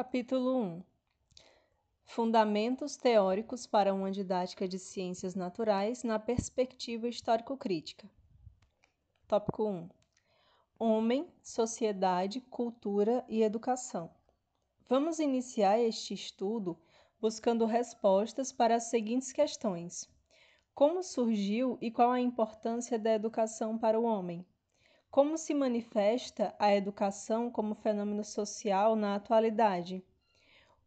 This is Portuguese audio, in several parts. Capítulo 1. Fundamentos teóricos para uma didática de ciências naturais na perspectiva histórico-crítica. Tópico 1. Homem, sociedade, cultura e educação. Vamos iniciar este estudo buscando respostas para as seguintes questões. Como surgiu e qual a importância da educação para o homem? Como se manifesta a educação como fenômeno social na atualidade?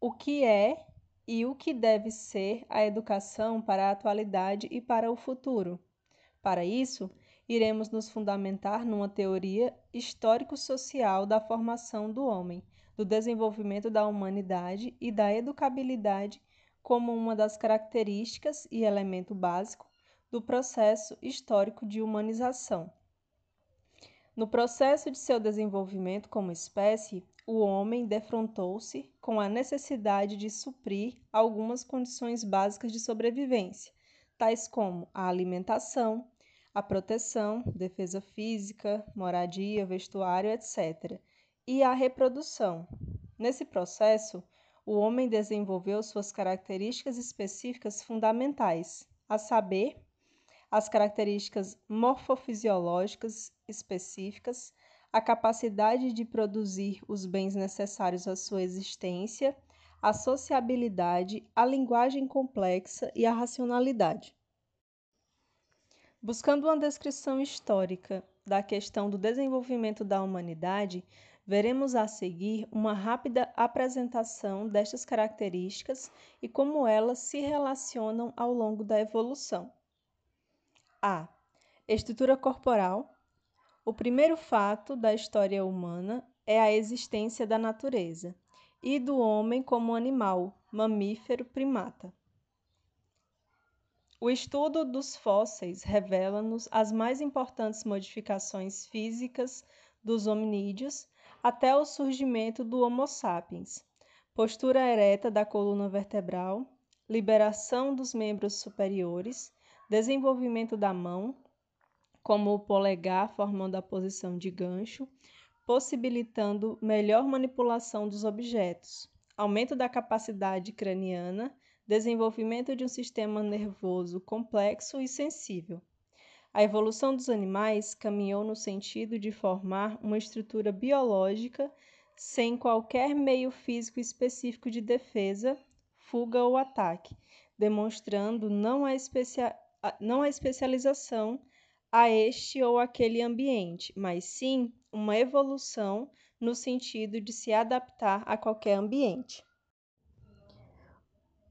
O que é e o que deve ser a educação para a atualidade e para o futuro? Para isso, iremos nos fundamentar numa teoria histórico-social da formação do homem, do desenvolvimento da humanidade e da educabilidade como uma das características e elemento básico do processo histórico de humanização. No processo de seu desenvolvimento como espécie, o homem defrontou-se com a necessidade de suprir algumas condições básicas de sobrevivência, tais como a alimentação, a proteção, defesa física, moradia, vestuário, etc., e a reprodução. Nesse processo, o homem desenvolveu suas características específicas fundamentais, a saber, as características morfofisiológicas específicas, a capacidade de produzir os bens necessários à sua existência, a sociabilidade, a linguagem complexa e a racionalidade. Buscando uma descrição histórica da questão do desenvolvimento da humanidade, veremos a seguir uma rápida apresentação destas características e como elas se relacionam ao longo da evolução. A. Estrutura corporal. O primeiro fato da história humana é a existência da natureza e do homem como animal, mamífero, primata. O estudo dos fósseis revela-nos as mais importantes modificações físicas dos hominídeos até o surgimento do Homo sapiens, postura ereta da coluna vertebral, liberação dos membros superiores, desenvolvimento da mão, como o polegar formando a posição de gancho, possibilitando melhor manipulação dos objetos, aumento da capacidade craniana, desenvolvimento de um sistema nervoso complexo e sensível. A evolução dos animais caminhou no sentido de formar uma estrutura biológica sem qualquer meio físico específico de defesa, fuga ou ataque, demonstrando não a especialização a este ou aquele ambiente, mas sim uma evolução no sentido de se adaptar a qualquer ambiente.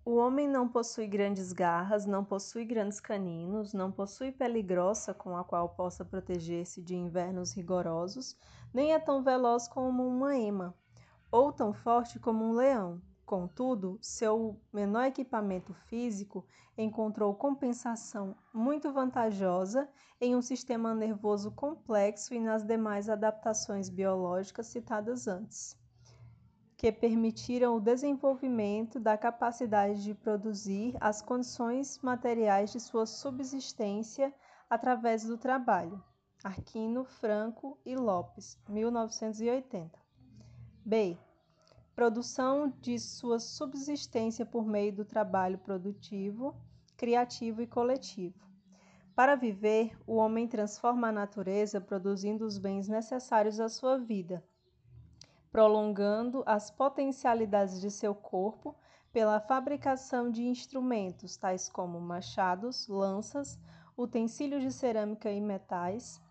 O homem não possui grandes garras, não possui grandes caninos, não possui pele grossa com a qual possa proteger-se de invernos rigorosos, nem é tão veloz como uma ema, ou tão forte como um leão. Contudo, seu menor equipamento físico encontrou compensação muito vantajosa em um sistema nervoso complexo e nas demais adaptações biológicas citadas antes, que permitiram o desenvolvimento da capacidade de produzir as condições materiais de sua subsistência através do trabalho. Arquino, Franco e Lopes, 1980. B. Produção de sua subsistência por meio do trabalho produtivo, criativo e coletivo. Para viver, o homem transforma a natureza produzindo os bens necessários à sua vida, prolongando as potencialidades de seu corpo pela fabricação de instrumentos, tais como machados, lanças, utensílios de cerâmica e metais,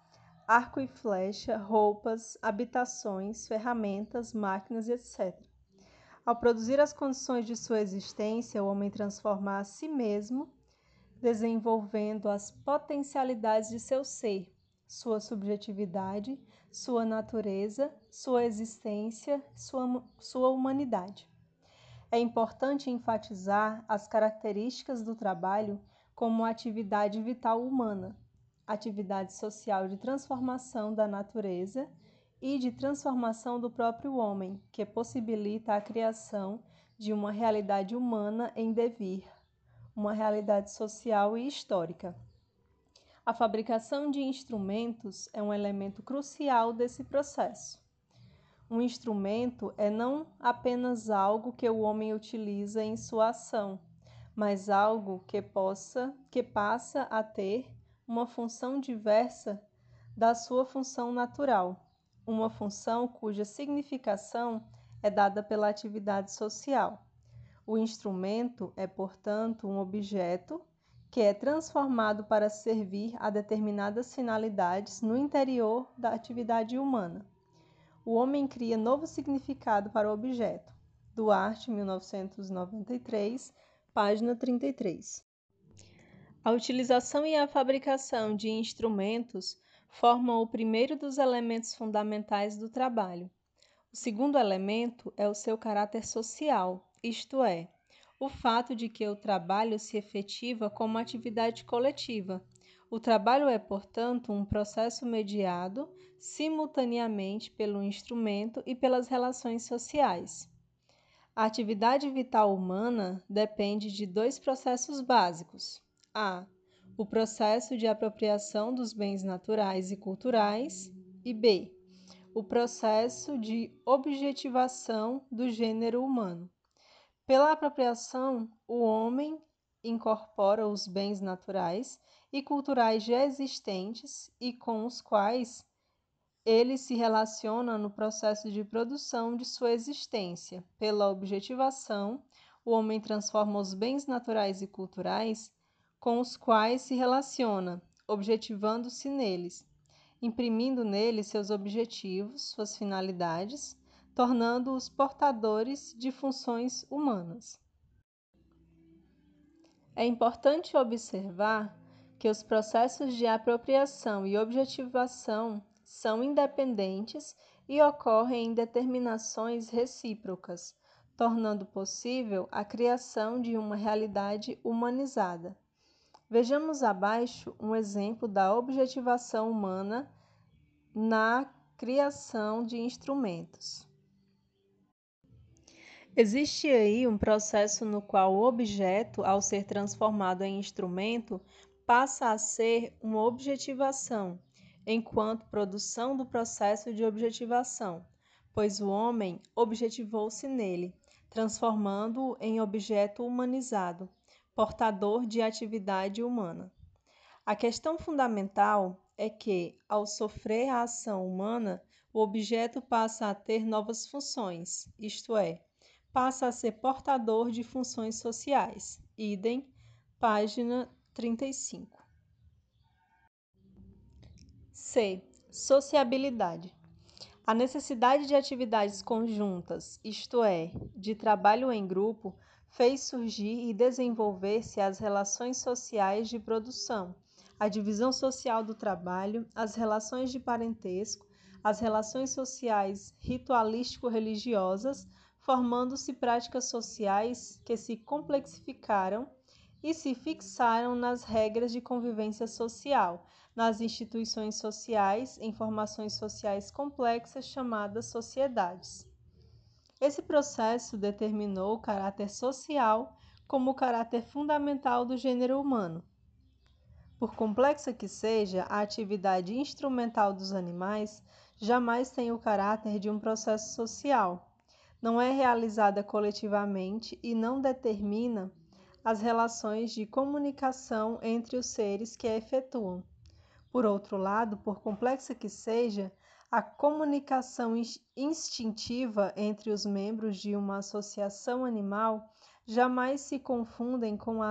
arco e flecha, roupas, habitações, ferramentas, máquinas, etc. Ao produzir as condições de sua existência, o homem transforma a si mesmo, desenvolvendo as potencialidades de seu ser, sua subjetividade, sua natureza, sua existência, sua humanidade. É importante enfatizar as características do trabalho como atividade vital humana, atividade social de transformação da natureza e de transformação do próprio homem, que possibilita a criação de uma realidade humana em devir, uma realidade social e histórica. A fabricação de instrumentos é um elemento crucial desse processo. Um instrumento é não apenas algo que o homem utiliza em sua ação, mas algo que passa a ter uma função diversa da sua função natural, uma função cuja significação é dada pela atividade social. O instrumento é, portanto, um objeto que é transformado para servir a determinadas finalidades no interior da atividade humana. O homem cria novo significado para o objeto. Duarte, 1993, página 33. A utilização e a fabricação de instrumentos formam o primeiro dos elementos fundamentais do trabalho. O segundo elemento é o seu caráter social, isto é, o fato de que o trabalho se efetiva como atividade coletiva. O trabalho é, portanto, um processo mediado simultaneamente pelo instrumento e pelas relações sociais. A atividade vital humana depende de dois processos básicos. A. O processo de apropriação dos bens naturais e culturais. E B. O processo de objetivação do gênero humano. Pela apropriação, o homem incorpora os bens naturais e culturais já existentes e com os quais ele se relaciona no processo de produção de sua existência. Pela objetivação, o homem transforma os bens naturais e culturais com os quais se relaciona, objetivando-se neles, imprimindo neles seus objetivos, suas finalidades, tornando-os portadores de funções humanas. É importante observar que os processos de apropriação e objetivação são independentes e ocorrem em determinações recíprocas, tornando possível a criação de uma realidade humanizada. Vejamos abaixo um exemplo da objetivação humana na criação de instrumentos. Existe aí um processo no qual o objeto, ao ser transformado em instrumento, passa a ser uma objetivação, enquanto produção do processo de objetivação, pois o homem objetivou-se nele, transformando-o em objeto humanizado, portador de atividade humana. A questão fundamental é que, ao sofrer a ação humana, o objeto passa a ter novas funções, isto é, passa a ser portador de funções sociais. Idem, página 35. C. Sociabilidade. A necessidade de atividades conjuntas, isto é, de trabalho em grupo, fez surgir e desenvolver-se as relações sociais de produção, a divisão social do trabalho, as relações de parentesco, as relações sociais ritualístico-religiosas, formando-se práticas sociais que se complexificaram e se fixaram nas regras de convivência social, nas instituições sociais, em formações sociais complexas chamadas sociedades. Esse processo determinou o caráter social como o caráter fundamental do gênero humano. Por complexa que seja, a atividade instrumental dos animais jamais tem o caráter de um processo social. Não é realizada coletivamente e não determina as relações de comunicação entre os seres que a efetuam. Por outro lado, por complexa que seja, a comunicação instintiva entre os membros de uma associação animal jamais se confundem com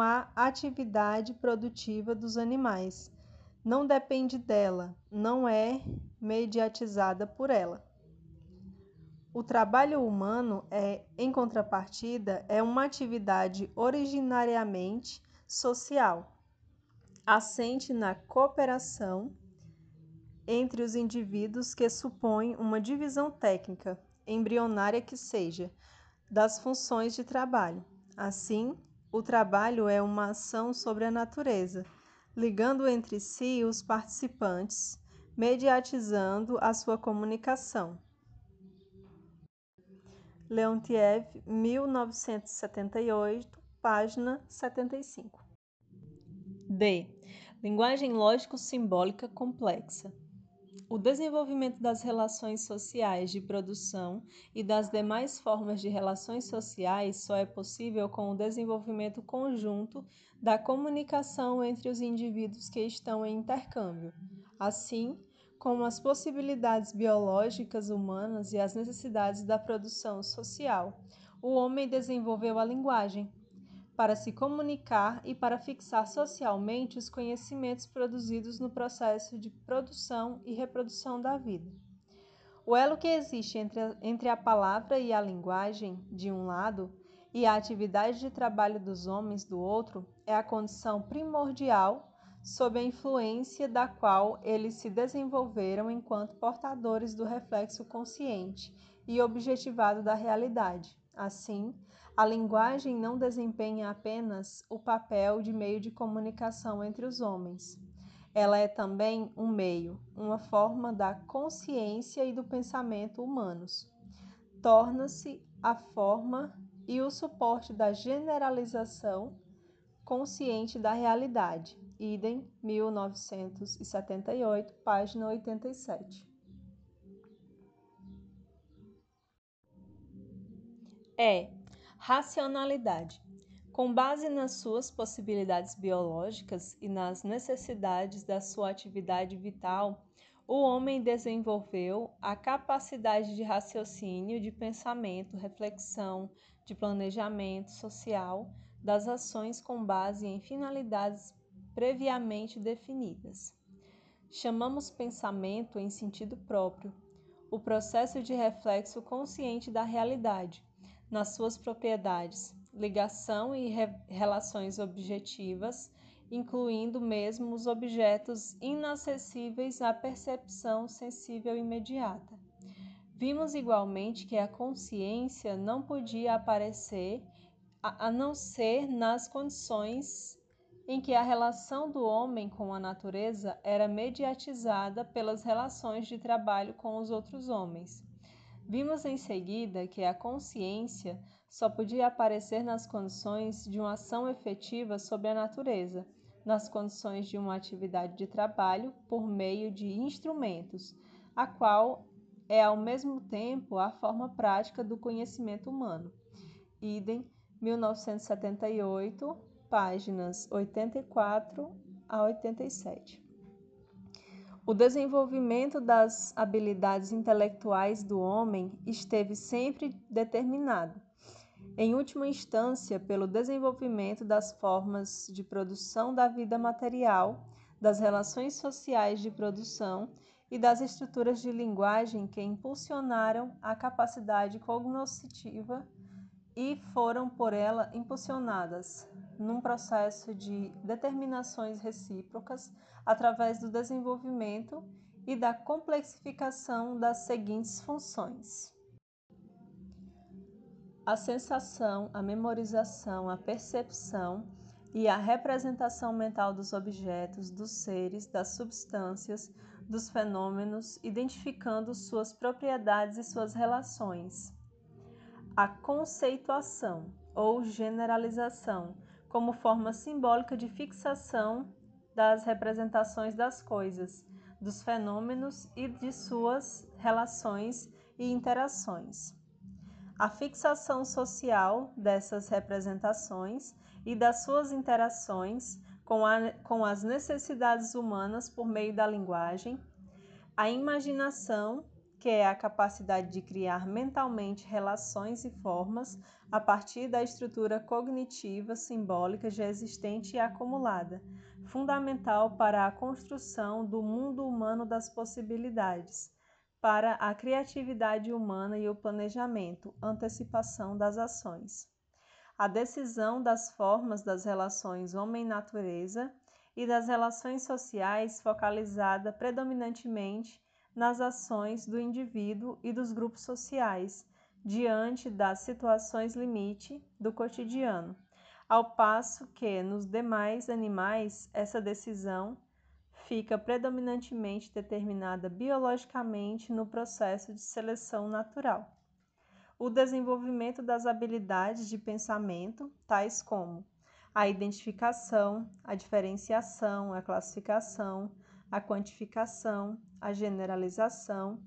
a atividade produtiva dos animais. Não depende dela, não é mediatizada por ela. O trabalho humano, em contrapartida, é uma atividade originariamente social, assente na cooperação entre os indivíduos que supõe uma divisão técnica, embrionária que seja, das funções de trabalho. Assim, o trabalho é uma ação sobre a natureza, ligando entre si os participantes, mediatizando a sua comunicação. Leontiev, 1978, página 75. D. Linguagem lógico-simbólica complexa. o desenvolvimento das relações sociais de produção e das demais formas de relações sociais só é possível com o desenvolvimento conjunto da comunicação entre os indivíduos que estão em intercâmbio, assim como as possibilidades biológicas humanas e as necessidades da produção social. O homem desenvolveu a linguagem para se comunicar e para fixar socialmente os conhecimentos produzidos no processo de produção e reprodução da vida. O elo que existe entre a palavra e a linguagem, de um lado, e a atividade de trabalho dos homens, do outro, é a condição primordial sob a influência da qual eles se desenvolveram enquanto portadores do reflexo consciente e objetivado da realidade. Assim, a linguagem não desempenha apenas o papel de meio de comunicação entre os homens. Ela é também um meio, uma forma da consciência e do pensamento humanos. Torna-se a forma e o suporte da generalização consciente da realidade. Idem, 1978, página 87. Racionalidade. Com base nas suas possibilidades biológicas e nas necessidades da sua atividade vital, o homem desenvolveu a capacidade de raciocínio, de pensamento, reflexão, de planejamento social das ações com base em finalidades previamente definidas. Chamamos pensamento em sentido próprio o processo de reflexo consciente da realidade, nas suas propriedades, ligação e relações objetivas, incluindo mesmo os objetos inacessíveis à percepção sensível imediata. Vimos igualmente que a consciência não podia aparecer a não ser nas condições em que a relação do homem com a natureza era mediatizada pelas relações de trabalho com os outros homens. Vimos em seguida que a consciência só podia aparecer nas condições de uma ação efetiva sobre a natureza, nas condições de uma atividade de trabalho por meio de instrumentos, a qual é ao mesmo tempo a forma prática do conhecimento humano. Idem, 1978, páginas 84 a 87. O desenvolvimento das habilidades intelectuais do homem esteve sempre determinado, em última instância, pelo desenvolvimento das formas de produção da vida material, das relações sociais de produção e das estruturas de linguagem que impulsionaram a capacidade cognoscitiva e foram por ela impulsionadas, num processo de determinações recíprocas através do desenvolvimento e da complexificação das seguintes funções: a sensação, a memorização, a percepção e a representação mental dos objetos, dos seres, das substâncias, dos fenômenos, identificando suas propriedades e suas relações. A conceituação ou generalização, como forma simbólica de fixação das representações das coisas, dos fenômenos e de suas relações e interações. A fixação social dessas representações e das suas interações com as necessidades humanas por meio da linguagem. A imaginação, que é a capacidade de criar mentalmente relações e formas a partir da estrutura cognitiva simbólica já existente e acumulada, fundamental para a construção do mundo humano das possibilidades, para a criatividade humana e o planejamento, antecipação das ações. A decisão das formas das relações homem-natureza e das relações sociais focalizada predominantemente nas ações do indivíduo e dos grupos sociais, diante das situações limite do cotidiano, ao passo que, nos demais animais, essa decisão fica predominantemente determinada biologicamente no processo de seleção natural. O desenvolvimento das habilidades de pensamento, tais como a identificação, a diferenciação, a classificação, a quantificação, a generalização,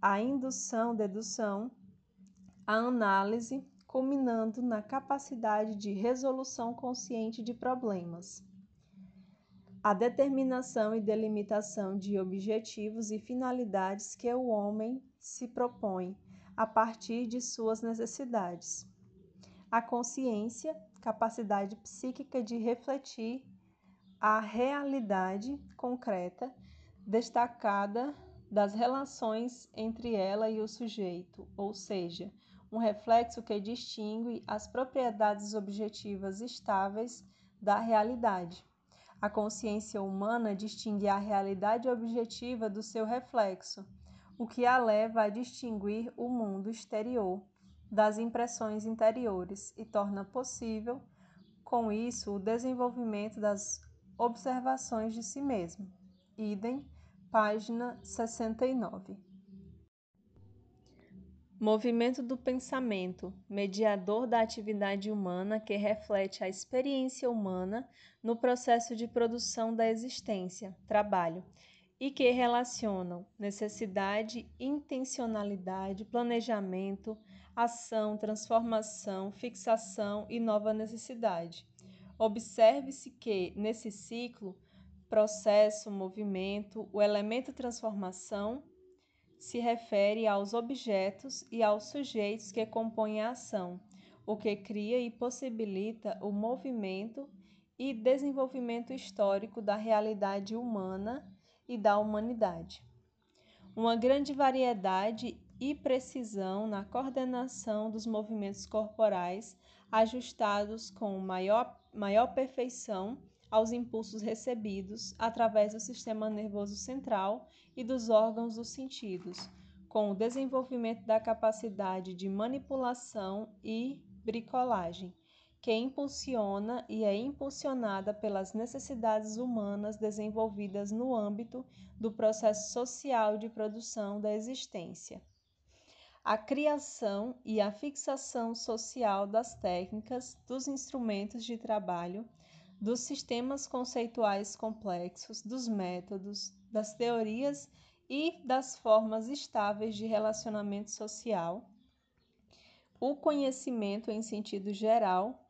a indução, dedução, a análise, culminando na capacidade de resolução consciente de problemas. A determinação e delimitação de objetivos e finalidades que o homem se propõe a partir de suas necessidades. A consciência, capacidade psíquica de refletir a realidade concreta, destacada das relações entre ela e o sujeito, ou seja, um reflexo que distingue as propriedades objetivas estáveis da realidade. A consciência humana distingue a realidade objetiva do seu reflexo, o que a leva a distinguir o mundo exterior das impressões interiores e torna possível, com isso, o desenvolvimento das observações de si mesmo. Idem, página 69. Movimento do pensamento, mediador da atividade humana que reflete a experiência humana no processo de produção da existência, trabalho, e que relacionam necessidade, intencionalidade, planejamento, ação, transformação, fixação e nova necessidade. Observe-se que, nesse ciclo, processo, movimento, o elemento transformação se refere aos objetos e aos sujeitos que compõem a ação, o que cria e possibilita o movimento e desenvolvimento histórico da realidade humana e da humanidade. Uma grande variedade e precisão na coordenação dos movimentos corporais, ajustados com maior perfeição aos impulsos recebidos através do sistema nervoso central e dos órgãos dos sentidos, com o desenvolvimento da capacidade de manipulação e bricolagem, que impulsiona e é impulsionada pelas necessidades humanas desenvolvidas no âmbito do processo social de produção da existência. A criação e a fixação social das técnicas, dos instrumentos de trabalho, dos sistemas conceituais complexos, dos métodos, das teorias e das formas estáveis de relacionamento social, o conhecimento em sentido geral,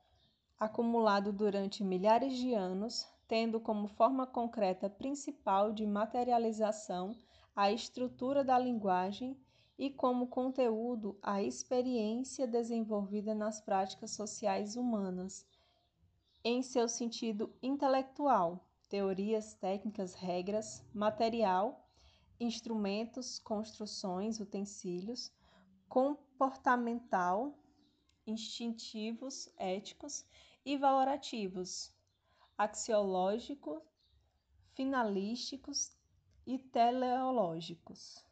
acumulado durante milhares de anos, tendo como forma concreta principal de materialização a estrutura da linguagem e como conteúdo a experiência desenvolvida nas práticas sociais humanas, em seu sentido intelectual, teorias, técnicas, regras, material, instrumentos, construções, utensílios, comportamental, instintivos, éticos e valorativos, axiológicos, finalísticos e teleológicos.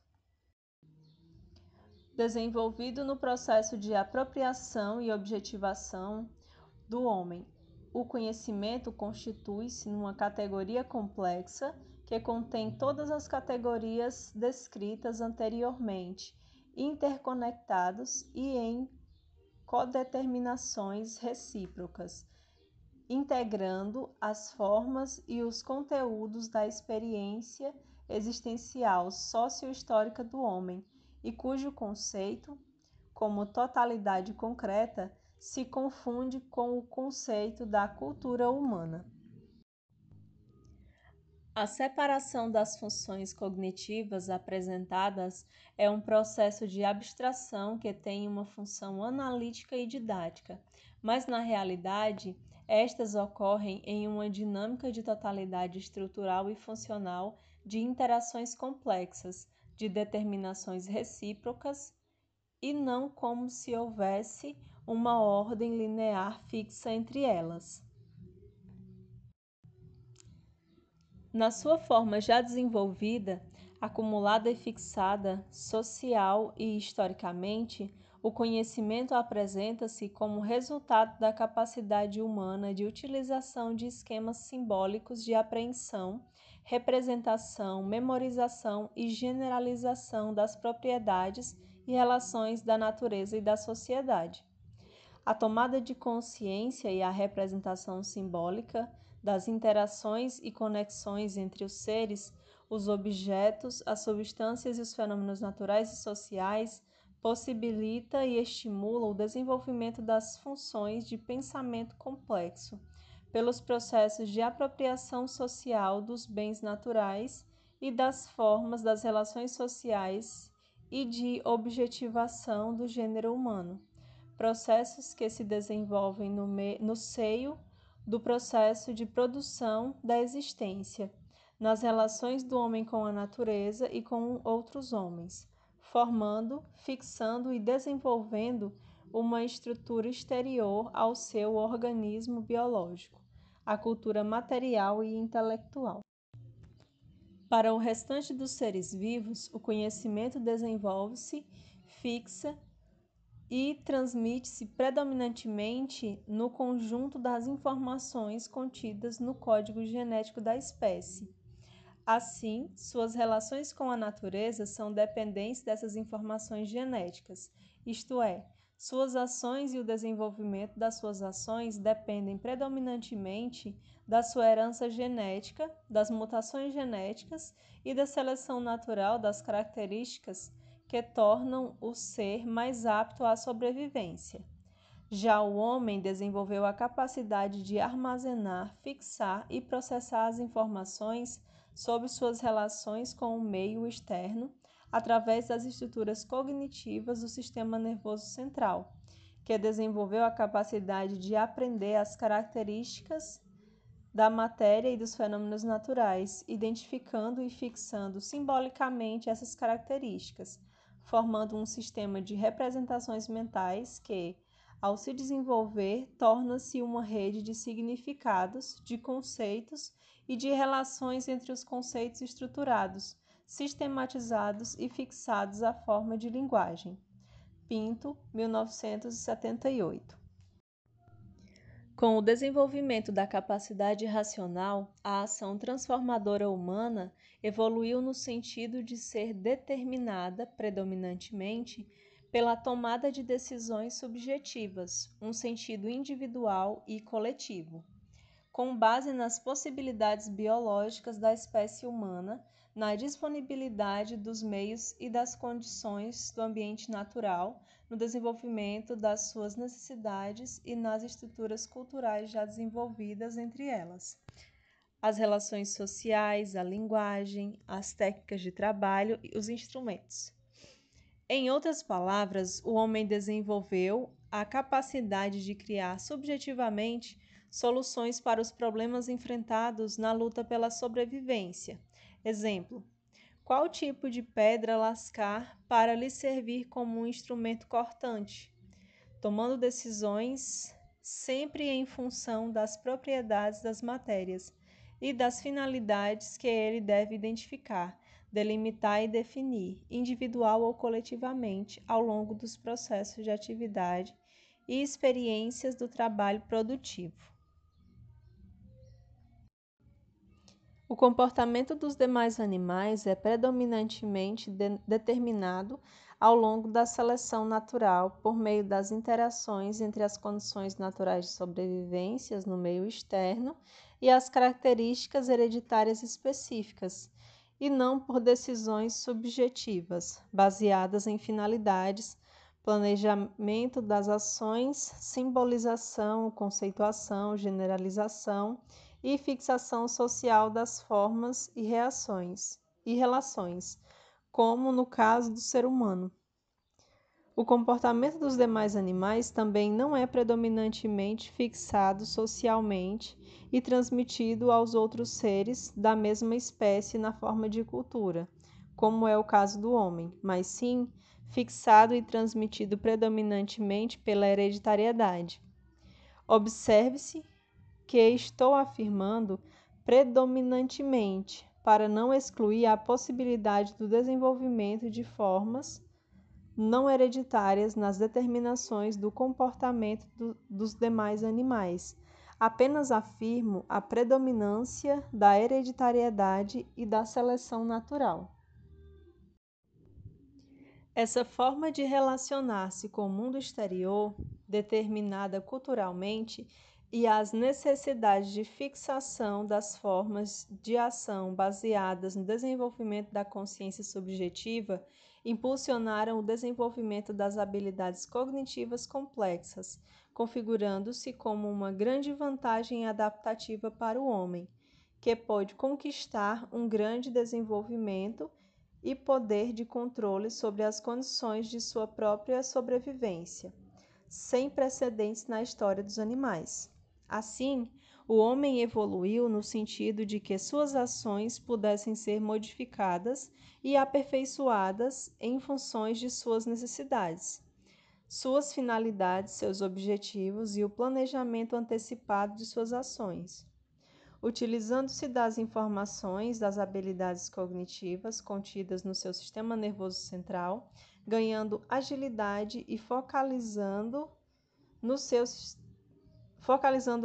Desenvolvido no processo de apropriação e objetivação do homem, o conhecimento constitui-se numa categoria complexa que contém todas as categorias descritas anteriormente, interconectados e em codeterminações recíprocas, integrando as formas e os conteúdos da experiência existencial socio-histórica do homem e cujo conceito, como totalidade concreta, se confunde com o conceito da cultura humana. A separação das funções cognitivas apresentadas é um processo de abstração que tem uma função analítica e didática, mas na realidade, estas ocorrem em uma dinâmica de totalidade estrutural e funcional de interações complexas, de determinações recíprocas, e não como se houvesse uma ordem linear fixa entre elas. Na sua forma já desenvolvida, acumulada e fixada, social e historicamente, o conhecimento apresenta-se como resultado da capacidade humana de utilização de esquemas simbólicos de apreensão, representação, memorização e generalização das propriedades e relações da natureza e da sociedade. A tomada de consciência e a representação simbólica das interações e conexões entre os seres os objetos, as substâncias e os fenômenos naturais e sociais, possibilita e estimula o desenvolvimento das funções de pensamento complexo, pelos processos de apropriação social dos bens naturais e das formas das relações sociais e de objetivação do gênero humano, processos que se desenvolvem no seio do processo de produção da existência, nas relações do homem com a natureza e com outros homens, formando, fixando e desenvolvendo uma estrutura exterior ao seu organismo biológico, a cultura material e intelectual. Para o restante dos seres vivos, o conhecimento desenvolve-se, fixa e transmite-se predominantemente no conjunto das informações contidas no código genético da espécie. Assim, suas relações com a natureza são dependentes dessas informações genéticas, isto é, suas ações e o desenvolvimento das suas ações dependem predominantemente da sua herança genética, das mutações genéticas e da seleção natural das características que tornam o ser mais apto à sobrevivência. Já o homem desenvolveu a capacidade de armazenar, fixar e processar as informações sobre suas relações com o meio externo, através das estruturas cognitivas do sistema nervoso central, que desenvolveu a capacidade de aprender as características da matéria e dos fenômenos naturais, identificando e fixando simbolicamente essas características, formando um sistema de representações mentais que, ao se desenvolver, torna-se uma rede de significados, de conceitos e de relações entre os conceitos estruturados, sistematizados e fixados à forma de linguagem. Pinto, 1978. Com o desenvolvimento da capacidade racional, a ação transformadora humana evoluiu no sentido de ser determinada, predominantemente, pela tomada de decisões subjetivas, um sentido individual e coletivo. Com base nas possibilidades biológicas da espécie humana, na disponibilidade dos meios e das condições do ambiente natural, no desenvolvimento das suas necessidades e nas estruturas culturais já desenvolvidas entre elas. As relações sociais, a linguagem, as técnicas de trabalho e os instrumentos. Em outras palavras, o homem desenvolveu a capacidade de criar subjetivamente soluções para os problemas enfrentados na luta pela sobrevivência. Exemplo: qual tipo de pedra lascar para lhe servir como um instrumento cortante? Tomando decisões sempre em função das propriedades das matérias e das finalidades que ele deve identificar, delimitar e definir, individual ou coletivamente, ao longo dos processos de atividade e experiências do trabalho produtivo. O comportamento dos demais animais é predominantemente determinado ao longo da seleção natural por meio das interações entre as condições naturais de sobrevivência no meio externo e as características hereditárias específicas, e não por decisões subjetivas, baseadas em finalidades, planejamento das ações, simbolização, conceituação, generalização e fixação social das formas e reações e relações, como no caso do ser humano. O comportamento dos demais animais também não é predominantemente fixado socialmente e transmitido aos outros seres da mesma espécie na forma de cultura, como é o caso do homem, mas sim fixado e transmitido predominantemente pela hereditariedade. Observe-se que estou afirmando predominantemente para não excluir a possibilidade do desenvolvimento de formas não hereditárias nas determinações do comportamento dos demais animais. Apenas afirmo a predominância da hereditariedade e da seleção natural. Essa forma de relacionar-se com o mundo exterior, determinada culturalmente, e às necessidades de fixação das formas de ação baseadas no desenvolvimento da consciência subjetiva impulsionaram o desenvolvimento das habilidades cognitivas complexas, configurando-se como uma grande vantagem adaptativa para o homem, que pôde conquistar um grande desenvolvimento e poder de controle sobre as condições de sua própria sobrevivência, sem precedentes na história dos animais. Assim, o homem evoluiu no sentido de que suas ações pudessem ser modificadas e aperfeiçoadas em funções de suas necessidades, suas finalidades, seus objetivos e o planejamento antecipado de suas ações. Utilizando-se das informações das habilidades cognitivas contidas no seu sistema nervoso central, ganhando agilidade e focalizando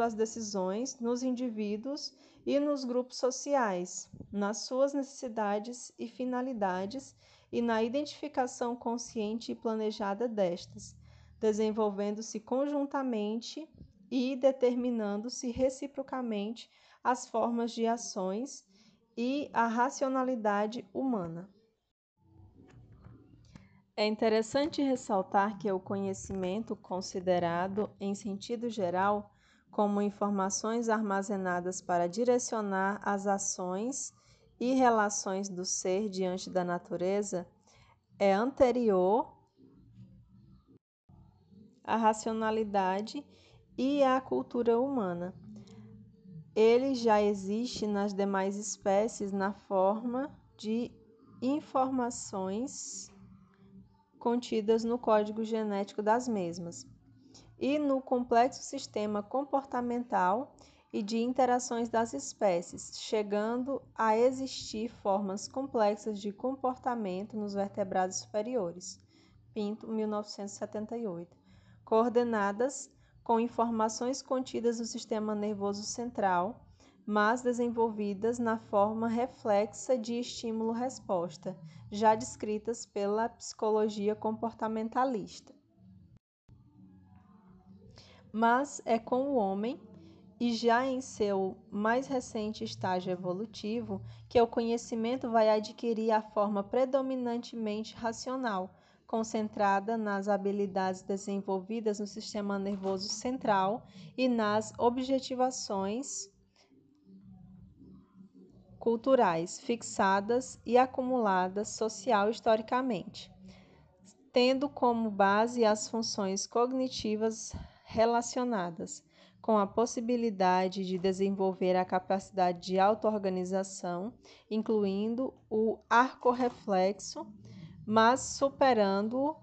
as decisões nos indivíduos e nos grupos sociais, nas suas necessidades e finalidades e na identificação consciente e planejada destas, desenvolvendo-se conjuntamente e determinando-se reciprocamente as formas de ações e a racionalidade humana. É interessante ressaltar que o conhecimento, considerado em sentido geral como informações armazenadas para direcionar as ações e relações do ser diante da natureza, é anterior à racionalidade e à cultura humana. Ele já existe nas demais espécies na forma de informações contidas no código genético das mesmas e no complexo sistema comportamental e de interações das espécies, chegando a existir formas complexas de comportamento nos vertebrados superiores. Pinto, 1978. Coordenadas com informações contidas no sistema nervoso central, mas desenvolvidas na forma reflexa de estímulo-resposta, já descritas pela psicologia comportamentalista. Mas é com o homem, e já em seu mais recente estágio evolutivo, que o conhecimento vai adquirir a forma predominantemente racional, concentrada nas habilidades desenvolvidas no sistema nervoso central e nas objetivações culturais fixadas e acumuladas social historicamente, tendo como base as funções cognitivas relacionadas, com a possibilidade de desenvolver a capacidade de auto-organização, incluindo o arco-reflexo, mas superando-o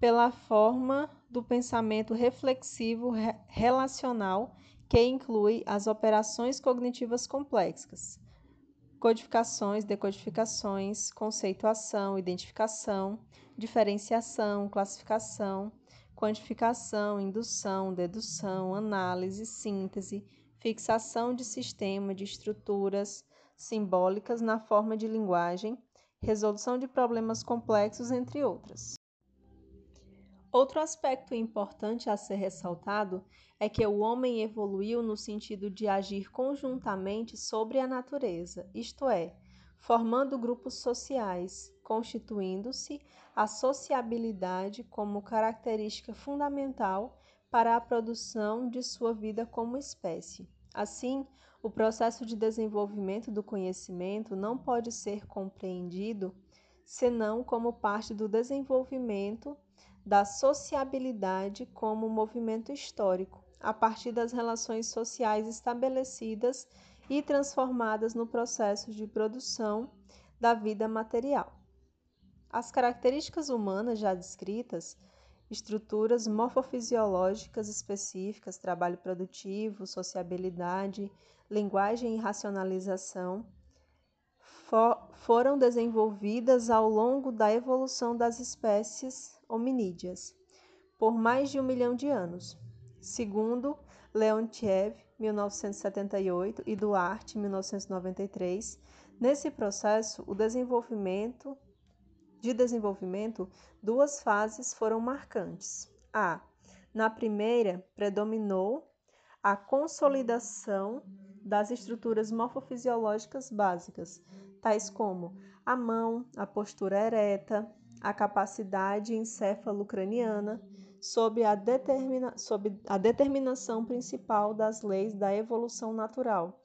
pela forma do pensamento reflexivo relacional que inclui as operações cognitivas complexas, codificações, decodificações, conceituação, identificação, diferenciação, classificação, quantificação, indução, dedução, análise, síntese, fixação de sistema, de estruturas simbólicas na forma de linguagem, resolução de problemas complexos, entre outras. Outro aspecto importante a ser ressaltado é que o homem evoluiu no sentido de agir conjuntamente sobre a natureza, isto é, formando grupos sociais, constituindo-se a sociabilidade como característica fundamental para a produção de sua vida como espécie. Assim, o processo de desenvolvimento do conhecimento não pode ser compreendido senão como parte do desenvolvimento da sociabilidade como movimento histórico, a partir das relações sociais estabelecidas e transformadas no processo de produção da vida material. As características humanas já descritas, estruturas morfofisiológicas específicas, trabalho produtivo, sociabilidade, linguagem e racionalização, foram desenvolvidas ao longo da evolução das espécies hominídeas, por mais de 1 milhão de anos. Segundo Leontiev, 1978, e Duarte, 1993, nesse processo, de desenvolvimento, duas fases foram marcantes. A. Na primeira, predominou a consolidação das estruturas morfofisiológicas básicas, tais como a mão, a postura ereta, a capacidade encéfalo-craniana, sob a determinação principal das leis da evolução natural,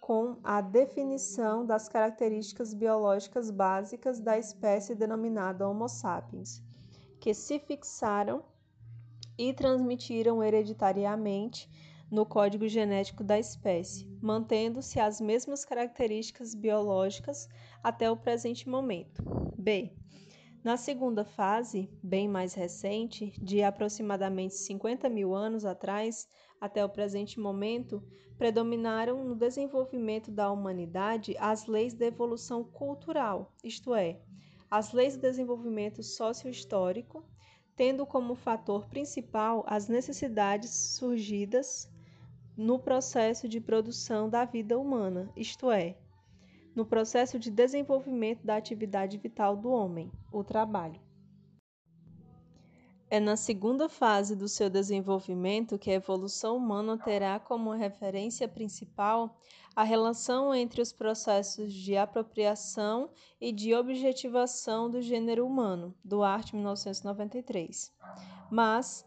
com a definição das características biológicas básicas da espécie denominada Homo sapiens, que se fixaram e transmitiram hereditariamente no código genético da espécie, mantendo-se as mesmas características biológicas até o presente momento. B. Na segunda fase, bem mais recente, de aproximadamente 50 mil anos atrás, até o presente momento, predominaram no desenvolvimento da humanidade as leis da evolução cultural, isto é, as leis do desenvolvimento socio-histórico, tendo como fator principal as necessidades surgidas no processo de produção da vida humana, isto é, no processo de desenvolvimento da atividade vital do homem, o trabalho. É na segunda fase do seu desenvolvimento que a evolução humana terá como referência principal a relação entre os processos de apropriação e de objetivação do gênero humano, Duarte, 1993. Mas,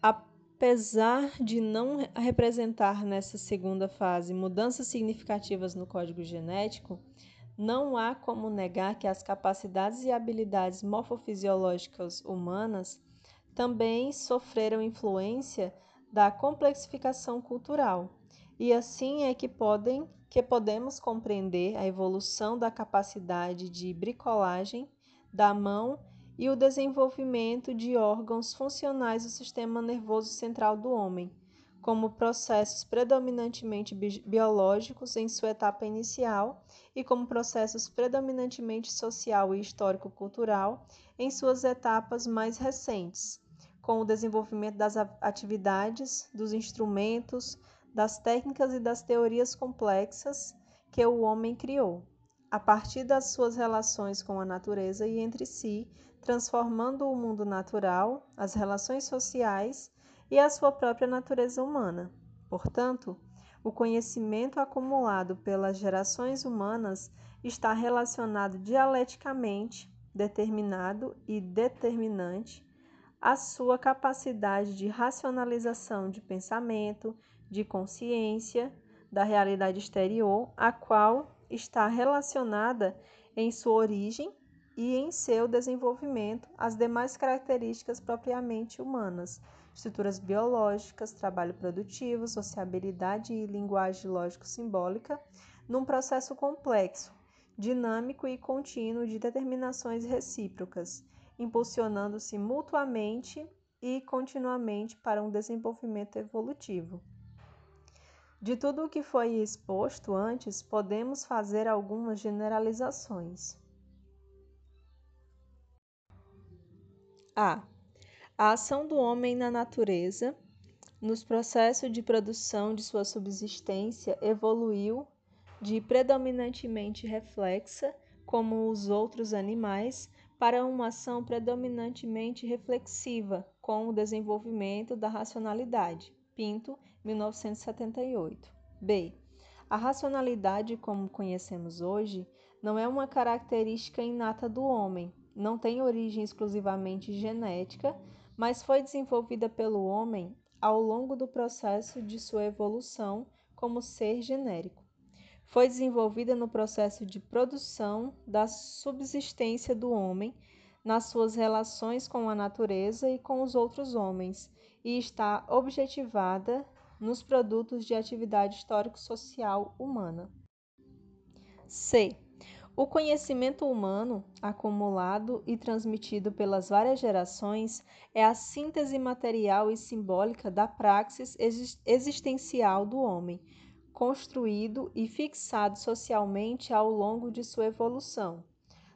apesar de não representar nessa segunda fase mudanças significativas no código genético, não há como negar que as capacidades e habilidades morfofisiológicas humanas também sofreram influência da complexificação cultural, e assim é que podemos compreender a evolução da capacidade de bricolagem da mão e o desenvolvimento de órgãos funcionais do sistema nervoso central do homem, como processos predominantemente biológicos em sua etapa inicial e como processos predominantemente social e histórico-cultural em suas etapas mais recentes, com o desenvolvimento das atividades, dos instrumentos, das técnicas e das teorias complexas que o homem criou, a partir das suas relações com a natureza e entre si, transformando o mundo natural, as relações sociais e a sua própria natureza humana. Portanto, o conhecimento acumulado pelas gerações humanas está relacionado dialeticamente, determinado e determinante, à sua capacidade de racionalização de pensamento, de consciência, da realidade exterior, a qual está relacionada em sua origem e em seu desenvolvimento às demais características propriamente humanas, estruturas biológicas, trabalho produtivo, sociabilidade e linguagem lógico-simbólica, num processo complexo, dinâmico e contínuo de determinações recíprocas, impulsionando-se mutuamente e continuamente para um desenvolvimento evolutivo. De tudo o que foi exposto antes, podemos fazer algumas generalizações. A ação do homem na natureza, nos processos de produção de sua subsistência, evoluiu de predominantemente reflexa, como os outros animais, para uma ação predominantemente reflexiva, com o desenvolvimento da racionalidade. Pinto, 1978. B. A racionalidade, como conhecemos hoje, não é uma característica inata do homem, não tem origem exclusivamente genética, mas foi desenvolvida pelo homem ao longo do processo de sua evolução como ser genérico. Foi desenvolvida no processo de produção da subsistência do homem, nas suas relações com a natureza e com os outros homens, e está objetivada nos produtos de atividade histórico-social humana. C. O conhecimento humano, acumulado e transmitido pelas várias gerações, é a síntese material e simbólica da praxis existencial do homem, construído e fixado socialmente ao longo de sua evolução,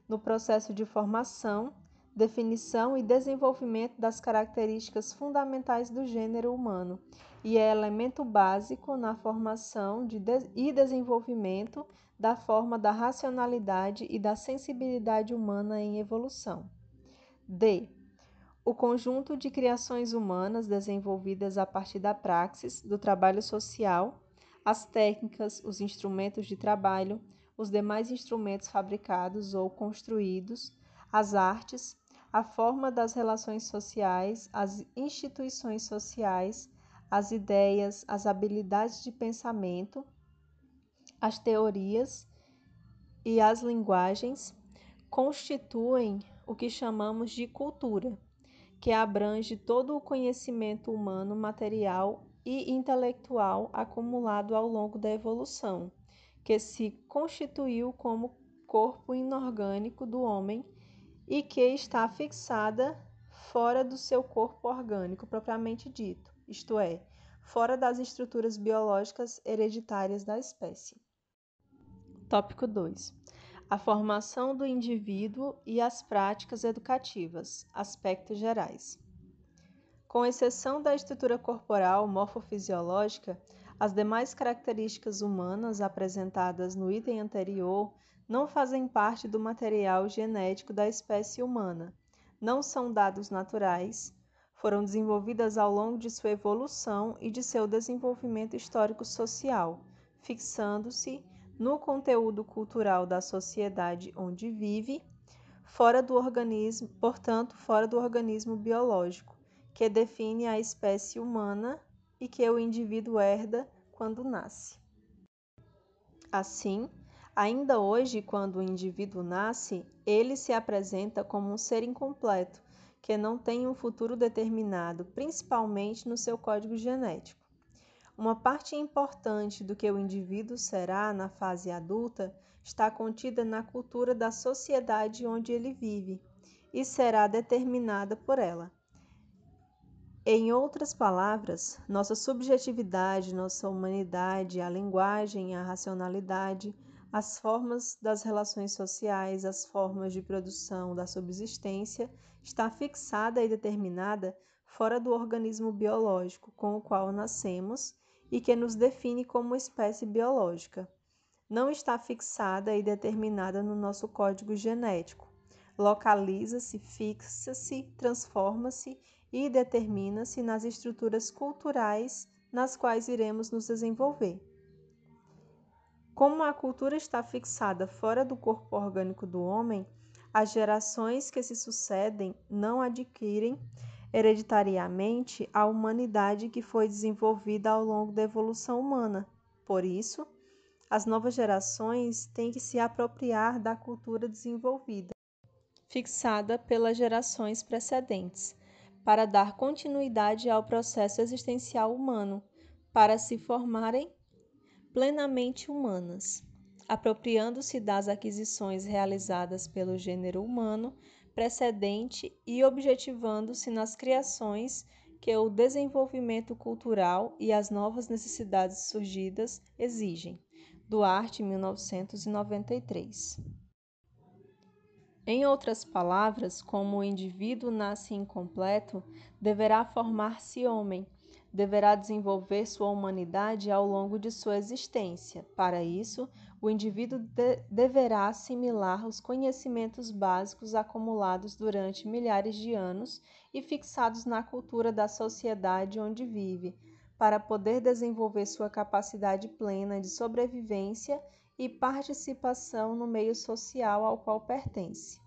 no processo de formação, definição e desenvolvimento das características fundamentais do gênero humano, e é elemento básico na formação e desenvolvimento da forma da racionalidade e da sensibilidade humana em evolução. D. o conjunto de criações humanas desenvolvidas a partir da praxis, do trabalho social, as técnicas, os instrumentos de trabalho, os demais instrumentos fabricados ou construídos, as artes, a forma das relações sociais, as instituições sociais, as ideias, as habilidades de pensamento, as teorias e as linguagens constituem o que chamamos de cultura, que abrange todo o conhecimento humano, material e intelectual acumulado ao longo da evolução, que se constituiu como corpo inorgânico do homem e que está fixada fora do seu corpo orgânico propriamente dito, isto é, fora das estruturas biológicas hereditárias da espécie. Tópico 2. A formação do indivíduo e as práticas educativas, aspectos gerais. Com exceção da estrutura corporal morfofisiológica, as demais características humanas apresentadas no item anterior não fazem parte do material genético da espécie humana, não são dados naturais, foram desenvolvidas ao longo de sua evolução e de seu desenvolvimento histórico-social, fixando-se no conteúdo cultural da sociedade onde vive, fora do organismo, portanto, fora do organismo biológico, que define a espécie humana e que o indivíduo herda quando nasce. Assim, ainda hoje, quando o indivíduo nasce, ele se apresenta como um ser incompleto, que não tem um futuro determinado, principalmente no seu código genético. Uma parte importante do que o indivíduo será na fase adulta está contida na cultura da sociedade onde ele vive e será determinada por ela. Em outras palavras, nossa subjetividade, nossa humanidade, a linguagem, a racionalidade, as formas das relações sociais, as formas de produção da subsistência, está fixada e determinada fora do organismo biológico com o qual nascemos e que nos define como espécie biológica. Não está fixada e determinada no nosso código genético. Localiza-se, fixa-se, transforma-se e determina-se nas estruturas culturais nas quais iremos nos desenvolver. Como a cultura está fixada fora do corpo orgânico do homem, as gerações que se sucedem não adquirem hereditariamente a humanidade que foi desenvolvida ao longo da evolução humana. Por isso, as novas gerações têm que se apropriar da cultura desenvolvida, fixada pelas gerações precedentes, para dar continuidade ao processo existencial humano, para se formarem plenamente humanas, apropriando-se das aquisições realizadas pelo gênero humano precedente e objetivando-se nas criações que o desenvolvimento cultural e as novas necessidades surgidas exigem. Duarte, 1993. Em outras palavras, como o indivíduo nasce incompleto, deverá formar-se homem, deverá desenvolver sua humanidade ao longo de sua existência. Para isso, o indivíduo deverá assimilar os conhecimentos básicos acumulados durante milhares de anos e fixados na cultura da sociedade onde vive, para poder desenvolver sua capacidade plena de sobrevivência e participação no meio social ao qual pertence.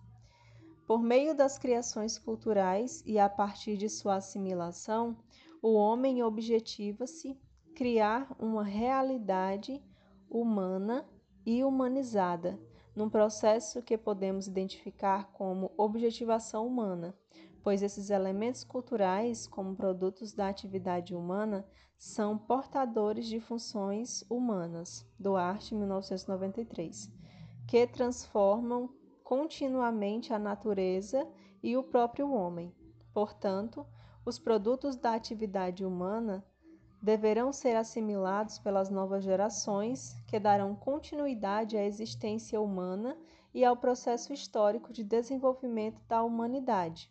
Por meio das criações culturais e a partir de sua assimilação, o homem objetiva-se criar uma realidade humana e humanizada, num processo que podemos identificar como objetivação humana, pois esses elementos culturais, como produtos da atividade humana, são portadores de funções humanas, Duarte, 1993, que transformam continuamente a natureza e o próprio homem. Portanto, os produtos da atividade humana deverão ser assimilados pelas novas gerações, que darão continuidade à existência humana e ao processo histórico de desenvolvimento da humanidade.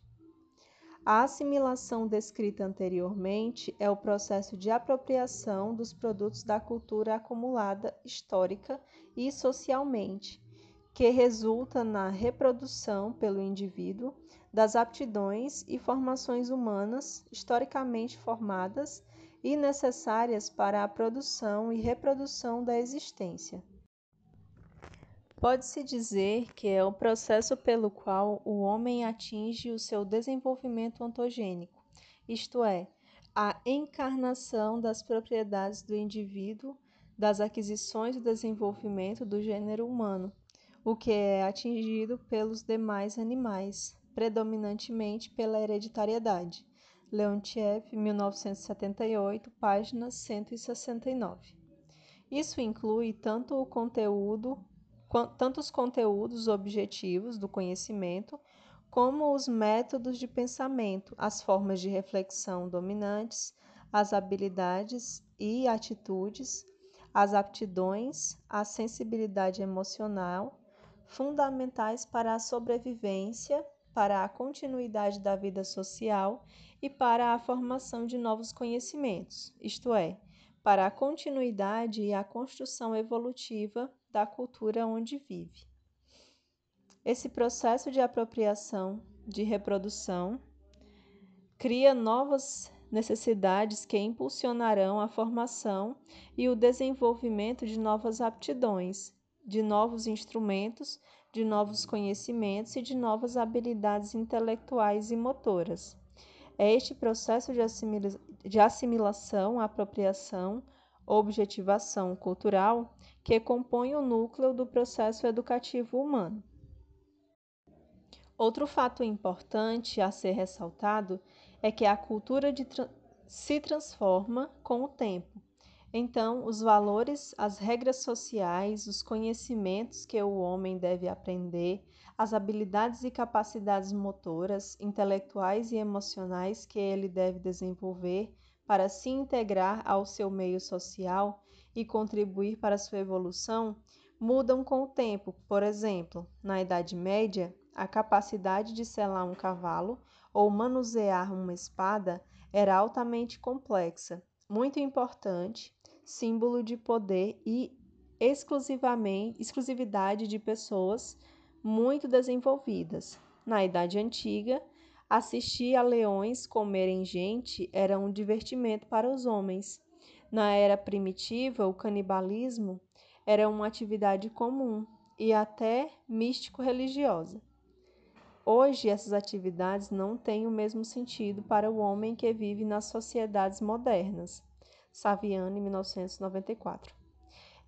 A assimilação descrita anteriormente é o processo de apropriação dos produtos da cultura acumulada histórica e socialmente, que resulta na reprodução pelo indivíduo das aptidões e formações humanas historicamente formadas e necessárias para a produção e reprodução da existência. Pode-se dizer que é o processo pelo qual o homem atinge o seu desenvolvimento ontogênico, isto é, a encarnação das propriedades do indivíduo, das aquisições e desenvolvimento do gênero humano, o que é atingido pelos demais animais, predominantemente pela hereditariedade. Leontiev, 1978, página 169. Isso inclui tanto os conteúdos objetivos do conhecimento, como os métodos de pensamento, as formas de reflexão dominantes, as habilidades e atitudes, as aptidões, a sensibilidade emocional, fundamentais para a sobrevivência, para a continuidade da vida social e para a formação de novos conhecimentos, isto é, para a continuidade e a construção evolutiva da cultura onde vive. Esse processo de apropriação, de reprodução, cria novas necessidades que impulsionarão a formação e o desenvolvimento de novas aptidões, de novos instrumentos, de novos conhecimentos e de novas habilidades intelectuais e motoras. É este processo de assimilação, apropriação, objetivação cultural que compõe o núcleo do processo educativo humano. Outro fato importante a ser ressaltado é que a cultura se transforma com o tempo. Então, os valores, as regras sociais, os conhecimentos que o homem deve aprender, as habilidades e capacidades motoras, intelectuais e emocionais que ele deve desenvolver para se integrar ao seu meio social e contribuir para sua evolução, mudam com o tempo. Por exemplo, na Idade Média, a capacidade de selar um cavalo ou manusear uma espada era altamente complexa, muito importante, símbolo de poder e exclusividade de pessoas muito desenvolvidas. Na Idade Antiga, assistir a leões comerem gente era um divertimento para os homens. Na era primitiva, o canibalismo era uma atividade comum e até místico-religiosa. Hoje, essas atividades não têm o mesmo sentido para o homem que vive nas sociedades modernas. Saviani, 1994.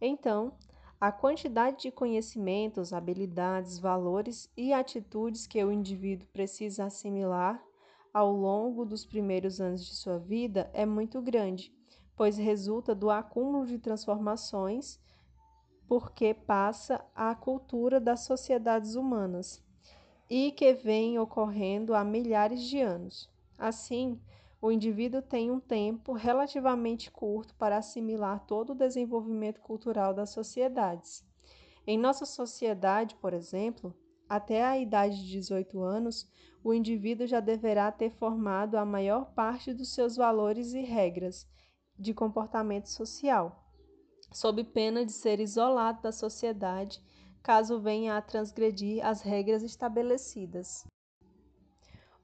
Então, a quantidade de conhecimentos, habilidades, valores e atitudes que o indivíduo precisa assimilar ao longo dos primeiros anos de sua vida é muito grande, pois resulta do acúmulo de transformações porque passa à cultura das sociedades humanas e que vem ocorrendo há milhares de anos. Assim, o indivíduo tem um tempo relativamente curto para assimilar todo o desenvolvimento cultural das sociedades. Em nossa sociedade, por exemplo, até a idade de 18 anos, o indivíduo já deverá ter formado a maior parte dos seus valores e regras de comportamento social, sob pena de ser isolado da sociedade caso venha a transgredir as regras estabelecidas.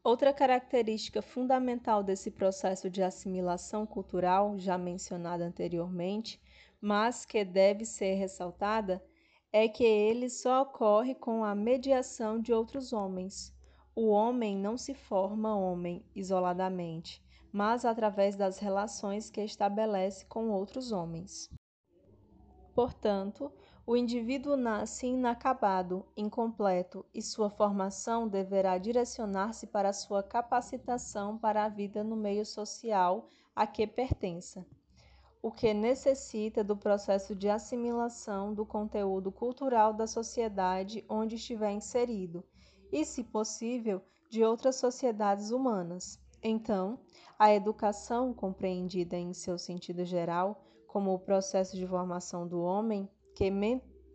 Outra característica fundamental desse processo de assimilação cultural, já mencionada anteriormente, mas que deve ser ressaltada, é que ele só ocorre com a mediação de outros homens. O homem não se forma homem isoladamente, mas através das relações que estabelece com outros homens. Portanto, o indivíduo nasce inacabado, incompleto, e sua formação deverá direcionar-se para sua capacitação para a vida no meio social a que pertença, o que necessita do processo de assimilação do conteúdo cultural da sociedade onde estiver inserido, e, se possível, de outras sociedades humanas. Então, a educação, compreendida em seu sentido geral, como o processo de formação do homem, que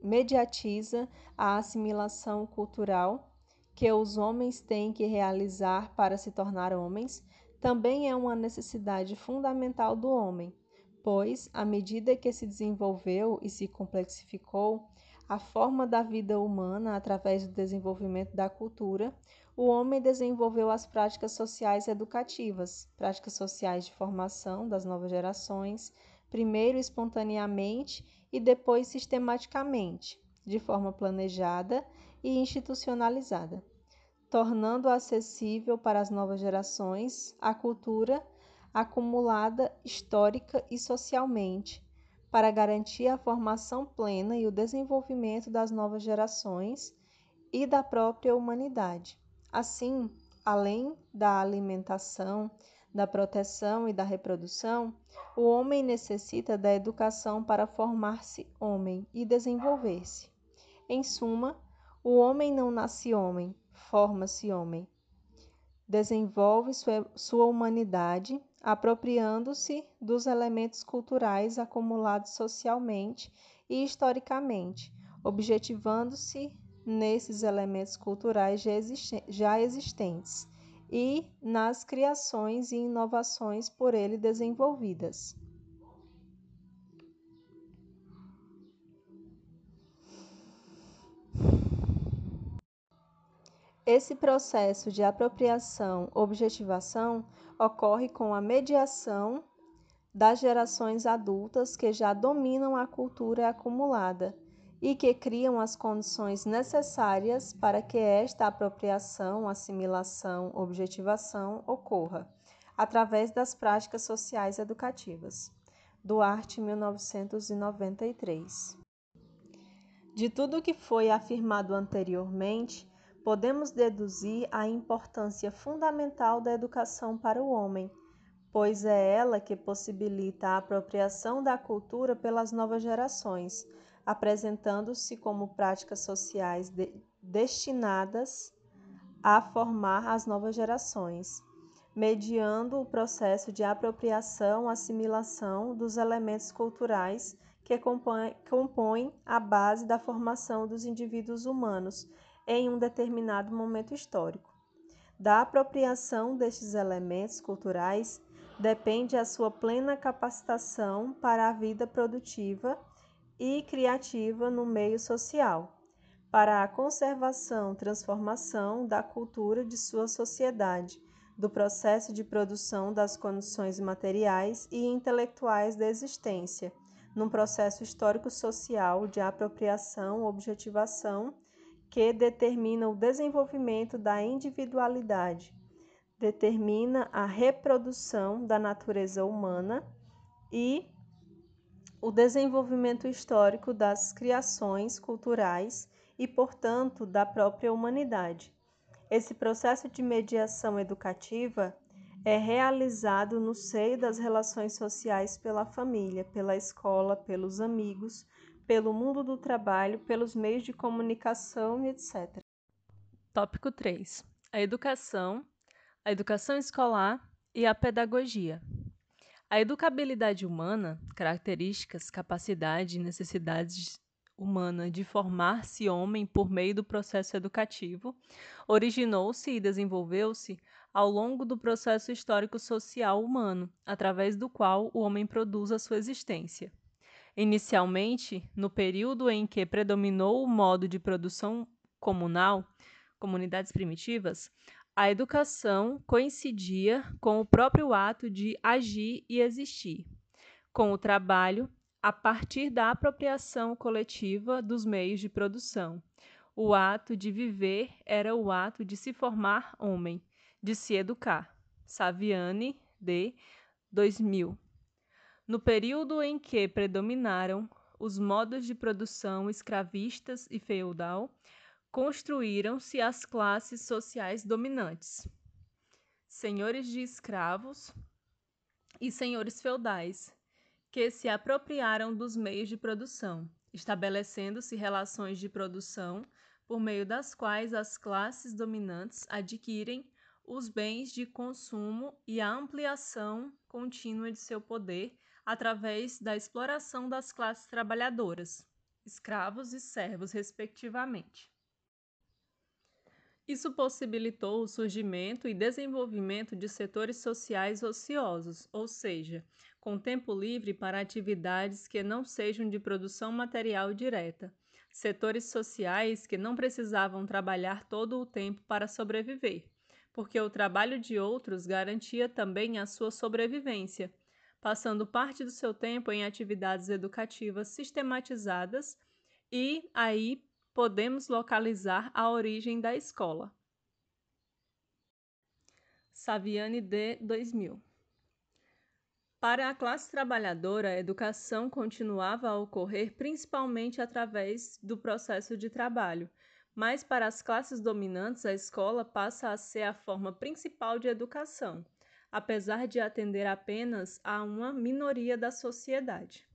mediatiza a assimilação cultural que os homens têm que realizar para se tornar homens, também é uma necessidade fundamental do homem, pois, à medida que se desenvolveu e se complexificou, a forma da vida humana através do desenvolvimento da cultura, o homem desenvolveu as práticas sociais educativas, práticas sociais de formação das novas gerações, primeiro espontaneamente e depois sistematicamente, de forma planejada e institucionalizada, tornando acessível para as novas gerações a cultura acumulada histórica e socialmente, para garantir a formação plena e o desenvolvimento das novas gerações e da própria humanidade. Assim, além da alimentação, da proteção e da reprodução, o homem necessita da educação para formar-se homem e desenvolver-se. Em suma, o homem não nasce homem, forma-se homem. Desenvolve sua humanidade, apropriando-se dos elementos culturais acumulados socialmente e historicamente, objetivando-se nesses elementos culturais já existentes e nas criações e inovações por ele desenvolvidas. Esse processo de apropriação-objetivação ocorre com a mediação das gerações adultas que já dominam a cultura acumulada e que criam as condições necessárias para que esta apropriação, assimilação, objetivação ocorra, através das práticas sociais educativas. Duarte, 1993. De tudo o que foi afirmado anteriormente, podemos deduzir a importância fundamental da educação para o homem, pois é ela que possibilita a apropriação da cultura pelas novas gerações, apresentando-se como práticas sociais destinadas a formar as novas gerações, mediando o processo de apropriação, assimilação dos elementos culturais que compõem a base da formação dos indivíduos humanos, em um determinado momento histórico. Da apropriação destes elementos culturais depende a sua plena capacitação para a vida produtiva e criativa no meio social, para a conservação, transformação da cultura de sua sociedade, do processo de produção das condições materiais e intelectuais da existência, num processo histórico-social de apropriação, objetivação, que determina o desenvolvimento da individualidade, determina a reprodução da natureza humana e o desenvolvimento histórico das criações culturais e, portanto, da própria humanidade. Esse processo de mediação educativa é realizado no seio das relações sociais pela família, pela escola, pelos amigos, pelo mundo do trabalho, pelos meios de comunicação, etc. Tópico 3. A educação escolar e a pedagogia. A educabilidade humana, características, capacidade e necessidades humana de formar-se homem por meio do processo educativo, originou-se e desenvolveu-se ao longo do processo histórico-social humano, através do qual o homem produz a sua existência. Inicialmente, no período em que predominou o modo de produção comunal, comunidades primitivas, a educação coincidia com o próprio ato de agir e existir, com o trabalho a partir da apropriação coletiva dos meios de produção. O ato de viver era o ato de se formar homem, de se educar. Saviani, de 2000. No período em que predominaram os modos de produção escravistas e feudal, construíram-se as classes sociais dominantes, senhores de escravos e senhores feudais, que se apropriaram dos meios de produção, estabelecendo-se relações de produção por meio das quais as classes dominantes adquirem os bens de consumo e a ampliação contínua de seu poder através da exploração das classes trabalhadoras, escravos e servos, respectivamente. Isso possibilitou o surgimento e desenvolvimento de setores sociais ociosos, ou seja, com tempo livre para atividades que não sejam de produção material direta, setores sociais que não precisavam trabalhar todo o tempo para sobreviver, porque o trabalho de outros garantia também a sua sobrevivência, passando parte do seu tempo em atividades educativas sistematizadas, e aí podemos localizar a origem da escola. Saviani D. 2000. Para a classe trabalhadora, a educação continuava a ocorrer principalmente através do processo de trabalho, mas para as classes dominantes a escola passa a ser a forma principal de educação, apesar de atender apenas a uma minoria da sociedade.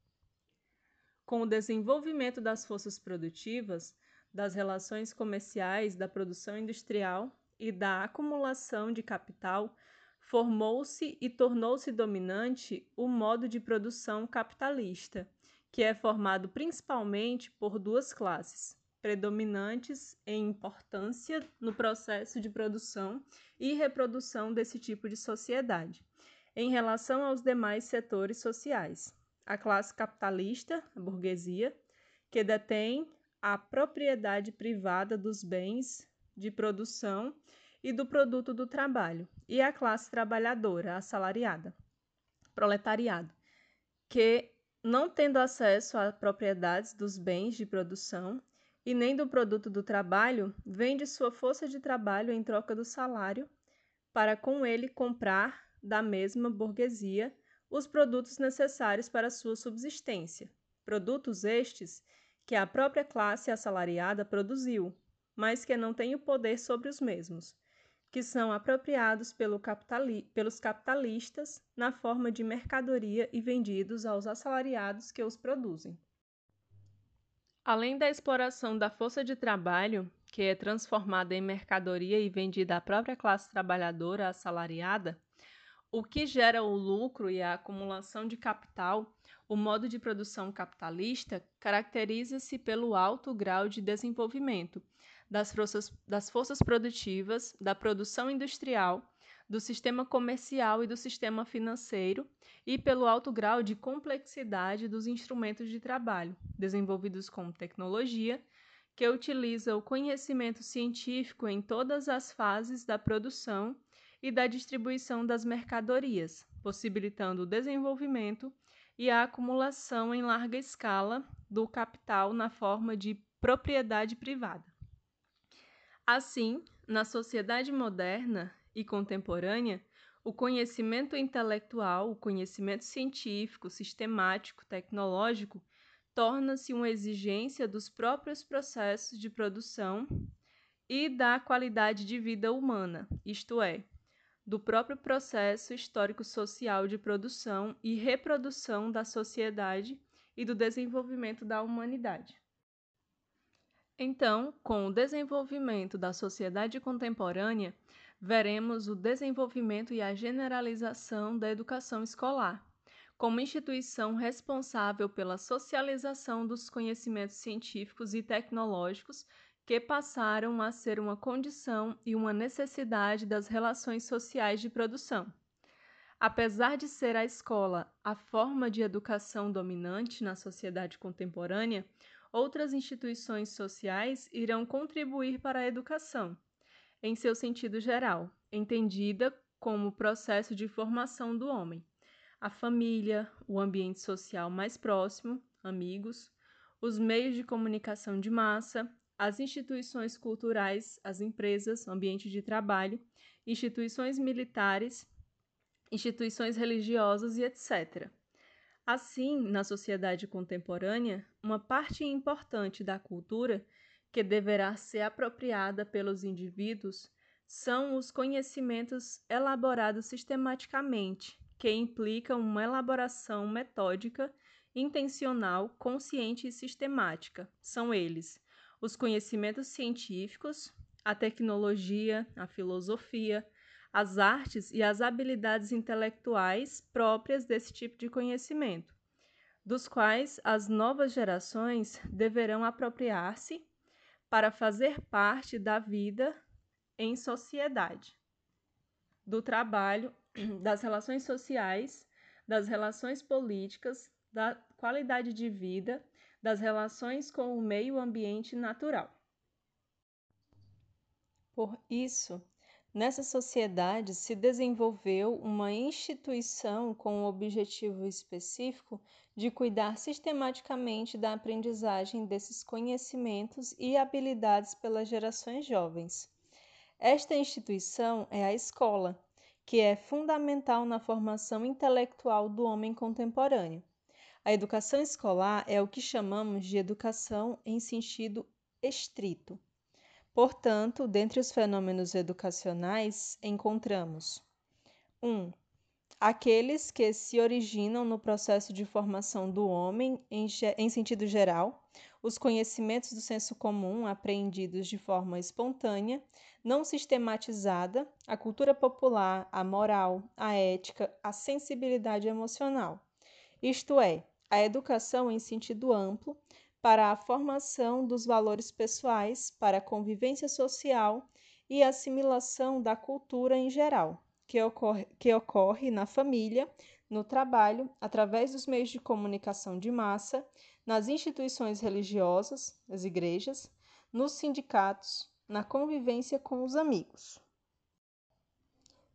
Com o desenvolvimento das forças produtivas, das relações comerciais, da produção industrial e da acumulação de capital, formou-se e tornou-se dominante o modo de produção capitalista, que é formado principalmente por duas classes, predominantes em importância no processo de produção e reprodução desse tipo de sociedade, em relação aos demais setores sociais. A classe capitalista, a burguesia, que detém a propriedade privada dos bens de produção e do produto do trabalho, e a classe trabalhadora, assalariada, proletariado, que, não tendo acesso a propriedades dos bens de produção e nem do produto do trabalho, vende sua força de trabalho em troca do salário para com ele comprar da mesma burguesia os produtos necessários para sua subsistência, produtos estes que a própria classe assalariada produziu, mas que não tem o poder sobre os mesmos, que são apropriados pelos capitalistas na forma de mercadoria e vendidos aos assalariados que os produzem. Além da exploração da força de trabalho, que é transformada em mercadoria e vendida à própria classe trabalhadora assalariada, o que gera o lucro e a acumulação de capital, o modo de produção capitalista caracteriza-se pelo alto grau de desenvolvimento das forças produtivas, da produção industrial, do sistema comercial e do sistema financeiro, e pelo alto grau de complexidade dos instrumentos de trabalho, desenvolvidos com tecnologia, que utiliza o conhecimento científico em todas as fases da produção e da distribuição das mercadorias, possibilitando o desenvolvimento e a acumulação em larga escala do capital na forma de propriedade privada. Assim, na sociedade moderna e contemporânea, o conhecimento intelectual, o conhecimento científico, sistemático, tecnológico, torna-se uma exigência dos próprios processos de produção e da qualidade de vida humana, isto é, do próprio processo histórico-social de produção e reprodução da sociedade e do desenvolvimento da humanidade. Então, com o desenvolvimento da sociedade contemporânea, veremos o desenvolvimento e a generalização da educação escolar, como instituição responsável pela socialização dos conhecimentos científicos e tecnológicos que passaram a ser uma condição e uma necessidade das relações sociais de produção. Apesar de ser a escola a forma de educação dominante na sociedade contemporânea, outras instituições sociais irão contribuir para a educação, em seu sentido geral, entendida como o processo de formação do homem, a família, o ambiente social mais próximo, amigos, os meios de comunicação de massa, as instituições culturais, as empresas, ambiente de trabalho, instituições militares, instituições religiosas e etc. Assim, na sociedade contemporânea, uma parte importante da cultura que deverá ser apropriada pelos indivíduos são os conhecimentos elaborados sistematicamente, que implicam uma elaboração metódica, intencional, consciente e sistemática. São eles os conhecimentos científicos, a tecnologia, a filosofia, as artes e as habilidades intelectuais próprias desse tipo de conhecimento, dos quais as novas gerações deverão apropriar-se para fazer parte da vida em sociedade, do trabalho, das relações sociais, das relações políticas, da qualidade de vida, das relações com o meio ambiente natural. Por isso, nessa sociedade se desenvolveu uma instituição com o objetivo específico de cuidar sistematicamente da aprendizagem desses conhecimentos e habilidades pelas gerações jovens. Esta instituição é a escola, que é fundamental na formação intelectual do homem contemporâneo. A educação escolar é o que chamamos de educação em sentido estrito. Portanto, dentre os fenômenos educacionais, encontramos 1. Aqueles que se originam no processo de formação do homem em sentido geral, os conhecimentos do senso comum apreendidos de forma espontânea, não sistematizada, a cultura popular, a moral, a ética, a sensibilidade emocional. Isto é, a educação em sentido amplo para a formação dos valores pessoais, para a convivência social e a assimilação da cultura em geral, que ocorre na família, no trabalho, através dos meios de comunicação de massa, nas instituições religiosas, as igrejas, nos sindicatos, na convivência com os amigos.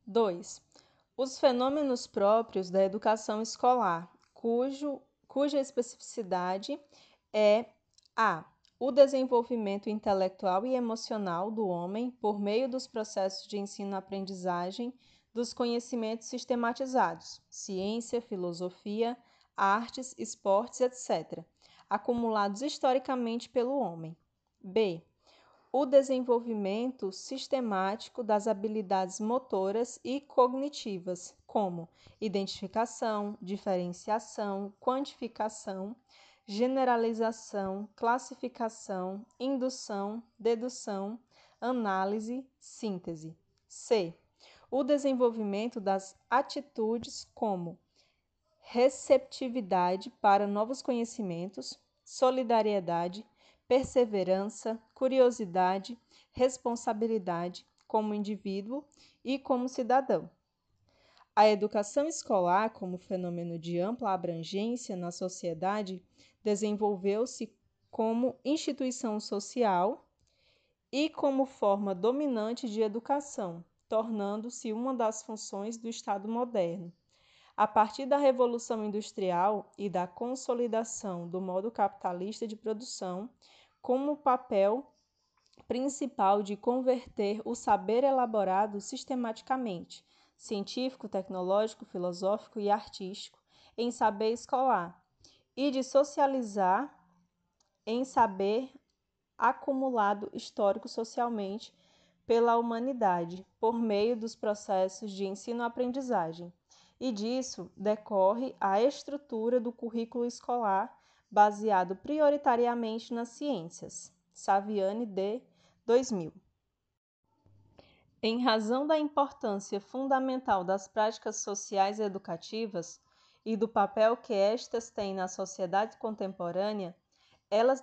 2. Os fenômenos próprios da educação escolar, cuja especificidade é a. O desenvolvimento intelectual e emocional do homem por meio dos processos de ensino-aprendizagem dos conhecimentos sistematizados, ciência, filosofia, artes, esportes, etc., acumulados historicamente pelo homem. B. O desenvolvimento sistemático das habilidades motoras e cognitivas, como identificação, diferenciação, quantificação, generalização, classificação, indução, dedução, análise, síntese. C. O desenvolvimento das atitudes como receptividade para novos conhecimentos, solidariedade, perseverança, curiosidade, responsabilidade como indivíduo e como cidadão. A educação escolar, como fenômeno de ampla abrangência na sociedade, desenvolveu-se como instituição social e como forma dominante de educação, tornando-se uma das funções do Estado moderno. A partir da Revolução Industrial e da consolidação do modo capitalista de produção, como papel principal de converter o saber elaborado sistematicamente, científico, tecnológico, filosófico e artístico, em saber escolar, e de socializar em saber acumulado histórico socialmente pela humanidade, por meio dos processos de ensino-aprendizagem. E disso decorre a estrutura do currículo escolar, baseado prioritariamente nas ciências. Saviani D. 2000. Em razão da importância fundamental das práticas sociais e educativas e do papel que estas têm na sociedade contemporânea, elas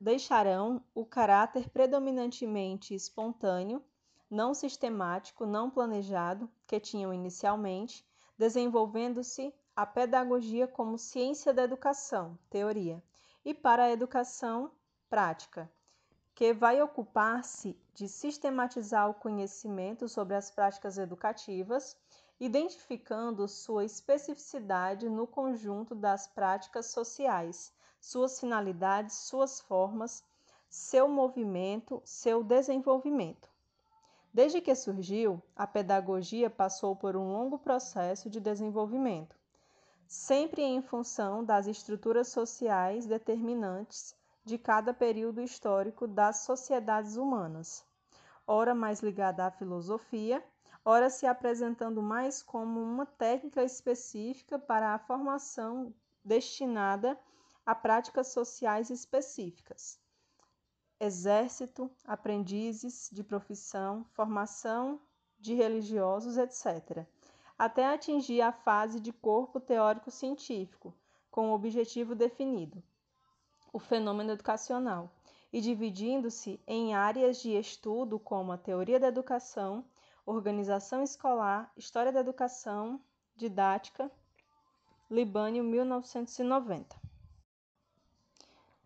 deixarão o caráter predominantemente espontâneo, não sistemático, não planejado, que tinham inicialmente, desenvolvendo-se a pedagogia como ciência da educação, teoria, e para a educação, prática, que vai ocupar-se de sistematizar o conhecimento sobre as práticas educativas, identificando sua especificidade no conjunto das práticas sociais, suas finalidades, suas formas, seu movimento, seu desenvolvimento. Desde que surgiu, a pedagogia passou por um longo processo de desenvolvimento, sempre em função das estruturas sociais determinantes de cada período histórico das sociedades humanas, ora mais ligada à filosofia, ora se apresentando mais como uma técnica específica para a formação destinada a práticas sociais específicas. Exército, aprendizes de profissão, formação de religiosos, etc., até atingir a fase de corpo teórico-científico, com o objetivo definido, o fenômeno educacional, e dividindo-se em áreas de estudo como a teoria da educação, organização escolar, história da educação, didática, Libânio, 1990.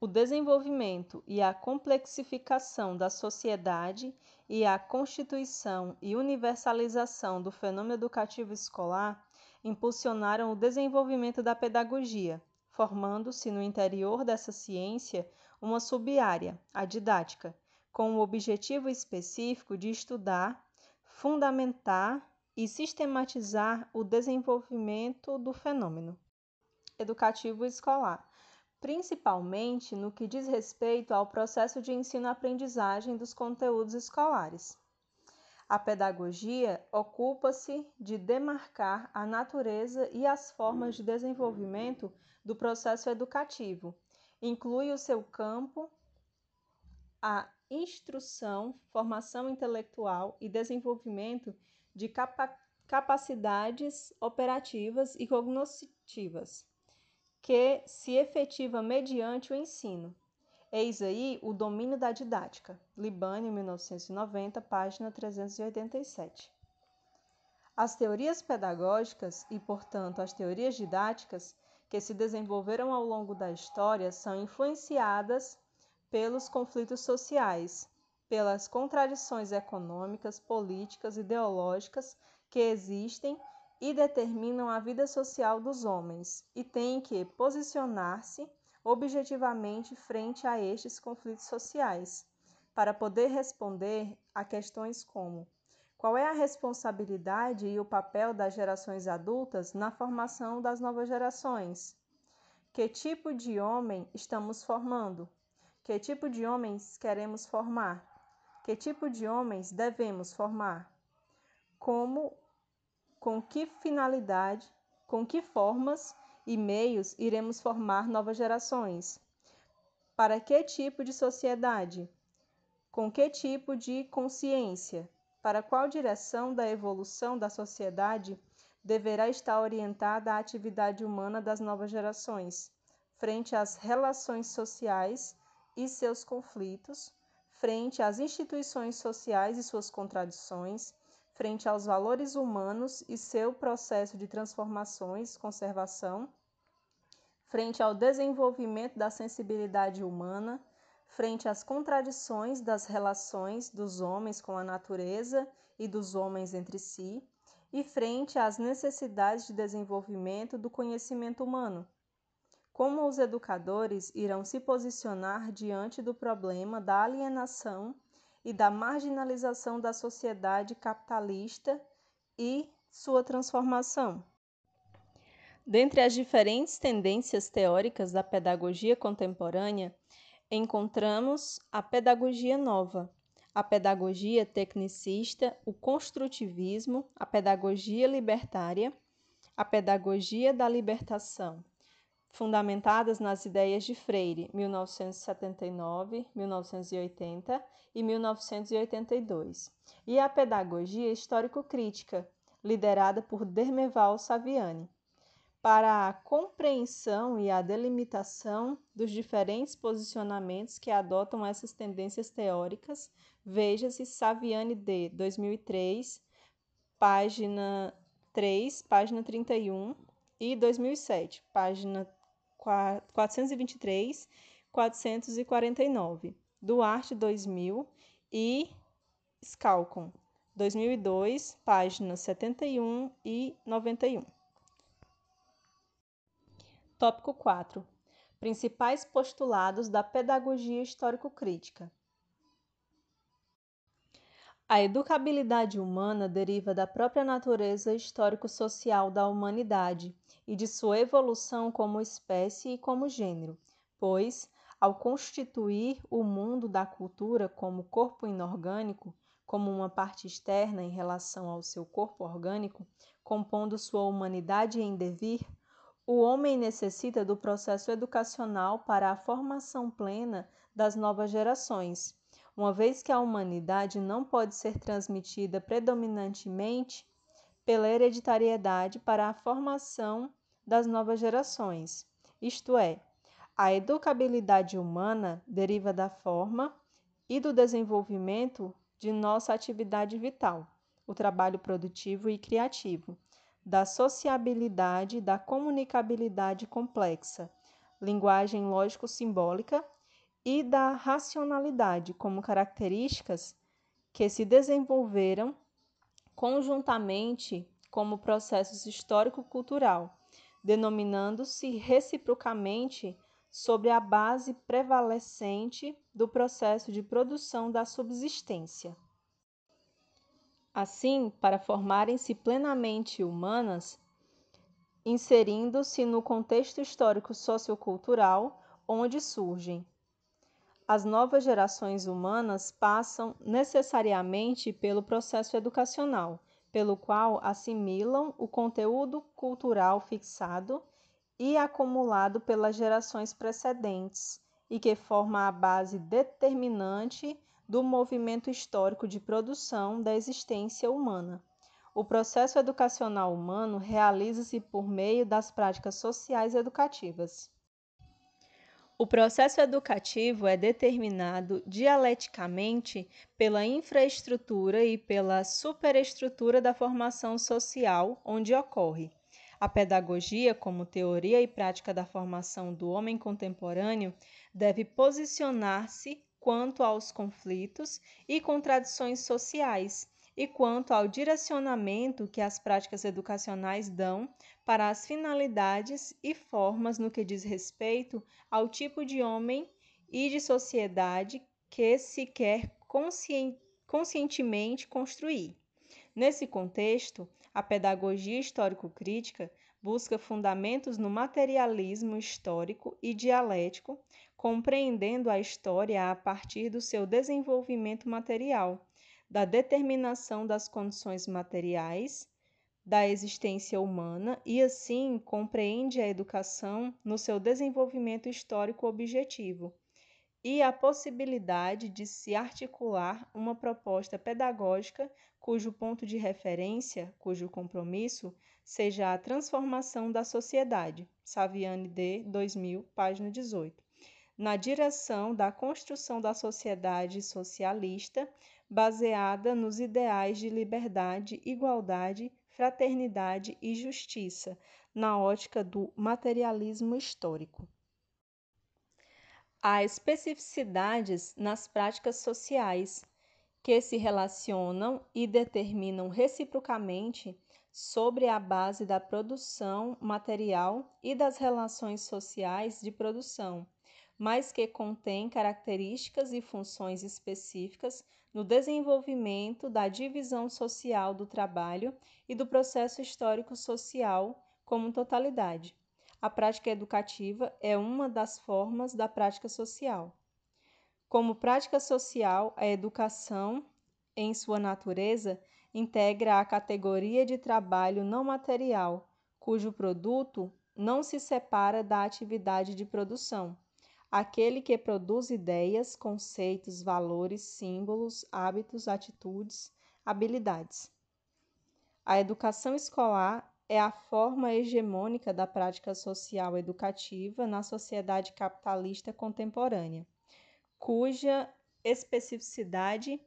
o desenvolvimento e a complexificação da sociedade e a constituição e universalização do fenômeno educativo escolar impulsionaram o desenvolvimento da pedagogia, formando-se no interior dessa ciência uma sub-área, a didática, com o objetivo específico de estudar, fundamentar e sistematizar o desenvolvimento do fenômeno educativo escolar, principalmente no que diz respeito ao processo de ensino-aprendizagem dos conteúdos escolares. A pedagogia ocupa-se de demarcar a natureza e as formas de desenvolvimento do processo educativo. Inclui o seu campo a instrução, formação intelectual e desenvolvimento de capacidades operativas e cognitivas, que se efetiva mediante o ensino. Eis aí o domínio da didática, Libânio, 1990, página 387. As teorias pedagógicas e, portanto, as teorias didáticas que se desenvolveram ao longo da história são influenciadas pelos conflitos sociais, pelas contradições econômicas, políticas, ideológicas que existem e determinam a vida social dos homens e têm que posicionar-se objetivamente frente a estes conflitos sociais, para poder responder a questões como: qual é a responsabilidade e o papel das gerações adultas na formação das novas gerações? Que tipo de homem estamos formando? Que tipo de homens queremos formar? Que tipo de homens devemos formar? Como, com que finalidade, com que formas e meios iremos formar novas gerações? Para que tipo de sociedade? Com que tipo de consciência? Para qual direção da evolução da sociedade deverá estar orientada a atividade humana das novas gerações, frente às relações sociais e seus conflitos, frente às instituições sociais e suas contradições, frente aos valores humanos e seu processo de transformações, conservação, frente ao desenvolvimento da sensibilidade humana, frente às contradições das relações dos homens com a natureza e dos homens entre si, e frente às necessidades de desenvolvimento do conhecimento humano. Como os educadores irão se posicionar diante do problema da alienação e da marginalização da sociedade capitalista e sua transformação? Dentre as diferentes tendências teóricas da pedagogia contemporânea, encontramos a pedagogia nova, a pedagogia tecnicista, o construtivismo, a pedagogia libertária, a pedagogia da libertação, fundamentadas nas ideias de Freire, 1979, 1980 e 1982, e a pedagogia histórico-crítica, liderada por Dermeval Saviani, para a compreensão e a delimitação dos diferentes posicionamentos que adotam essas tendências teóricas, veja-se Saviani D, 2003, página 3, página 31, e 2007, página 423, 449, Duarte 2000 e Scalcon 2002, páginas 71 e 91. Tópico 4. Principais postulados da pedagogia histórico-crítica. A educabilidade humana deriva da própria natureza histórico-social da humanidade e de sua evolução como espécie e como gênero, pois, ao constituir o mundo da cultura como corpo inorgânico, como uma parte externa em relação ao seu corpo orgânico, compondo sua humanidade em devir, o homem necessita do processo educacional para a formação plena das novas gerações, uma vez que a humanidade não pode ser transmitida predominantemente pela hereditariedade para a formação das novas gerações. Isto é, a educabilidade humana deriva da forma e do desenvolvimento de nossa atividade vital, o trabalho produtivo e criativo, da sociabilidade, da comunicabilidade complexa, linguagem lógico-simbólica, e da racionalidade como características que se desenvolveram conjuntamente como processos histórico-cultural, denominando-se reciprocamente sobre a base prevalecente do processo de produção da subsistência. Assim, para formarem-se plenamente humanas, inserindo-se no contexto histórico sociocultural onde surgem, as novas gerações humanas passam necessariamente pelo processo educacional, pelo qual assimilam o conteúdo cultural fixado e acumulado pelas gerações precedentes e que forma a base determinante do movimento histórico de produção da existência humana. O processo educacional humano realiza-se por meio das práticas sociais educativas. O processo educativo é determinado dialeticamente pela infraestrutura e pela superestrutura da formação social onde ocorre. A pedagogia, como teoria e prática da formação do homem contemporâneo, deve posicionar-se quanto aos conflitos e contradições sociais e quanto ao direcionamento que as práticas educacionais dão para as finalidades e formas no que diz respeito ao tipo de homem e de sociedade que se quer conscientemente construir. Nesse contexto, a pedagogia histórico-crítica busca fundamentos no materialismo histórico e dialético, compreendendo a história a partir do seu desenvolvimento material, da determinação das condições materiais da existência humana e, assim, compreende a educação no seu desenvolvimento histórico objetivo e a possibilidade de se articular uma proposta pedagógica cujo ponto de referência, cujo compromisso, seja a transformação da sociedade. Saviani D. 2000, página 18. Na direção da construção da sociedade socialista, baseada nos ideais de liberdade, igualdade, fraternidade e justiça, na ótica do materialismo histórico. Há especificidades nas práticas sociais, que se relacionam e determinam reciprocamente sobre a base da produção material e das relações sociais de produção, mas que contém características e funções específicas no desenvolvimento da divisão social do trabalho e do processo histórico-social como totalidade. A prática educativa é uma das formas da prática social. Como prática social, a educação, em sua natureza, integra a categoria de trabalho não material, cujo produto não se separa da atividade de produção. Aquele que produz ideias, conceitos, valores, símbolos, hábitos, atitudes, habilidades. A educação escolar é a forma hegemônica da prática social educativa na sociedade capitalista contemporânea, cuja especificidade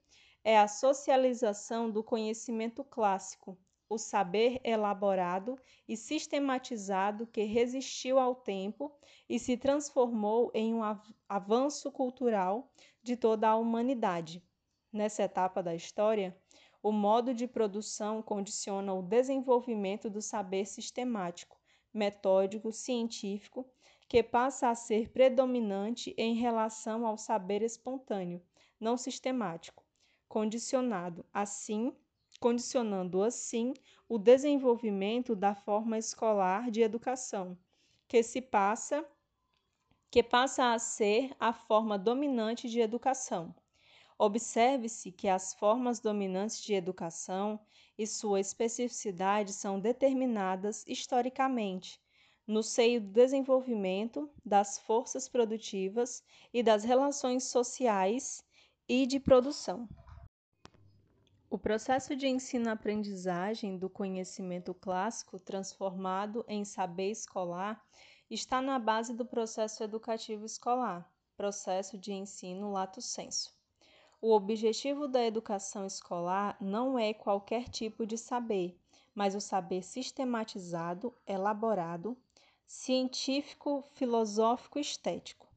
é a socialização do conhecimento clássico, o saber elaborado e sistematizado que resistiu ao tempo e se transformou em um avanço cultural de toda a humanidade. Nessa etapa da história, o modo de produção condiciona o desenvolvimento do saber sistemático, metódico, científico, que passa a ser predominante em relação ao saber espontâneo, não sistemático, condicionando assim o desenvolvimento da forma escolar de educação, que passa a ser a forma dominante de educação. Observe-se que as formas dominantes de educação e sua especificidade são determinadas historicamente, no seio do desenvolvimento das forças produtivas e das relações sociais e de produção. O processo de ensino-aprendizagem do conhecimento clássico transformado em saber escolar está na base do processo educativo escolar, processo de ensino lato sensu. O objetivo da educação escolar não é qualquer tipo de saber, mas o saber sistematizado, elaborado, científico, filosófico e estético.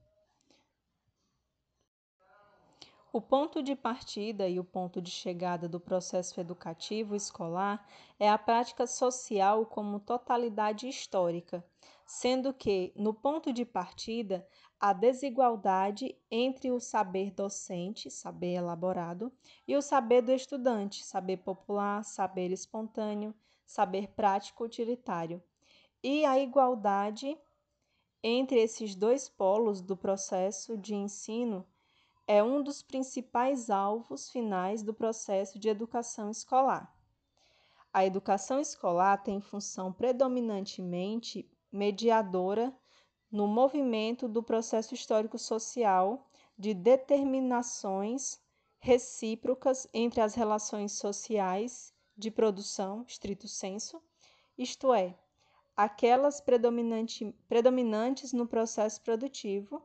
O ponto de partida e o ponto de chegada do processo educativo escolar é a prática social como totalidade histórica, sendo que, no ponto de partida, a desigualdade entre o saber docente, saber elaborado, e o saber do estudante, saber popular, saber espontâneo, saber prático utilitário, e a igualdade entre esses dois polos do processo de ensino é um dos principais alvos finais do processo de educação escolar. A educação escolar tem função predominantemente mediadora no movimento do processo histórico-social de determinações recíprocas entre as relações sociais de produção, stricto sensu, isto é, aquelas predominantes no processo produtivo,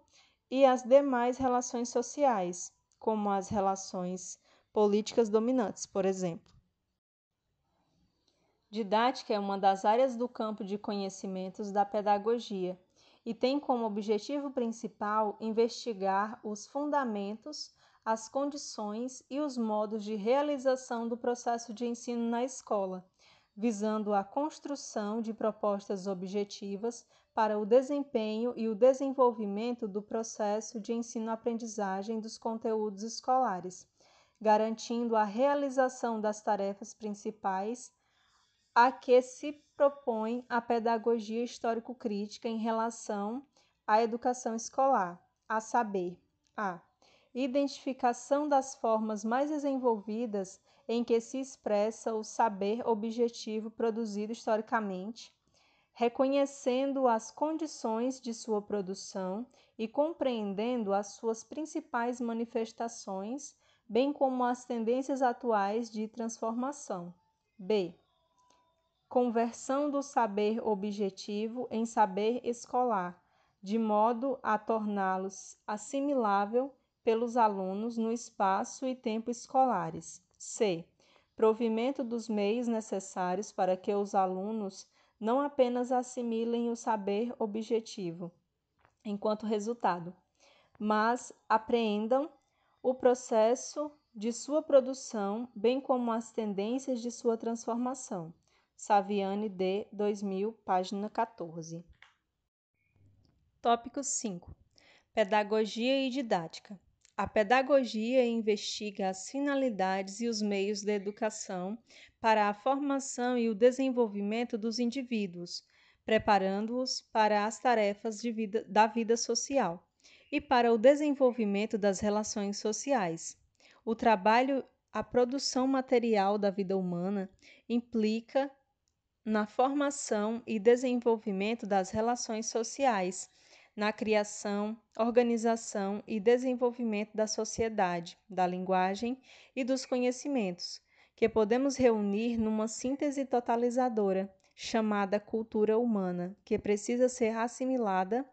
e as demais relações sociais, como as relações políticas dominantes, por exemplo. Didática é uma das áreas do campo de conhecimentos da pedagogia e tem como objetivo principal investigar os fundamentos, as condições e os modos de realização do processo de ensino na escola, visando a construção de propostas objetivas para o desempenho e o desenvolvimento do processo de ensino-aprendizagem dos conteúdos escolares, garantindo a realização das tarefas principais a que se propõe a pedagogia histórico-crítica em relação à educação escolar, a saber, a identificação das formas mais desenvolvidas em que se expressa o saber objetivo produzido historicamente, reconhecendo as condições de sua produção e compreendendo as suas principais manifestações, bem como as tendências atuais de transformação. B. Conversão do saber objetivo em saber escolar, de modo a torná-los assimilável pelos alunos no espaço e tempo escolares. C. Provimento dos meios necessários para que os alunos não apenas assimilem o saber objetivo, enquanto resultado, mas apreendam o processo de sua produção, bem como as tendências de sua transformação. Saviani D. 2000, página 14. Tópico 5. Pedagogia e didática. A pedagogia investiga as finalidades e os meios da educação para a formação e o desenvolvimento dos indivíduos, preparando-os para as tarefas da vida social e para o desenvolvimento das relações sociais. O trabalho, a produção material da vida humana, implica na formação e desenvolvimento das relações sociais, na criação, organização e desenvolvimento da sociedade, da linguagem e dos conhecimentos, que podemos reunir numa síntese totalizadora, chamada cultura humana, que precisa ser assimilada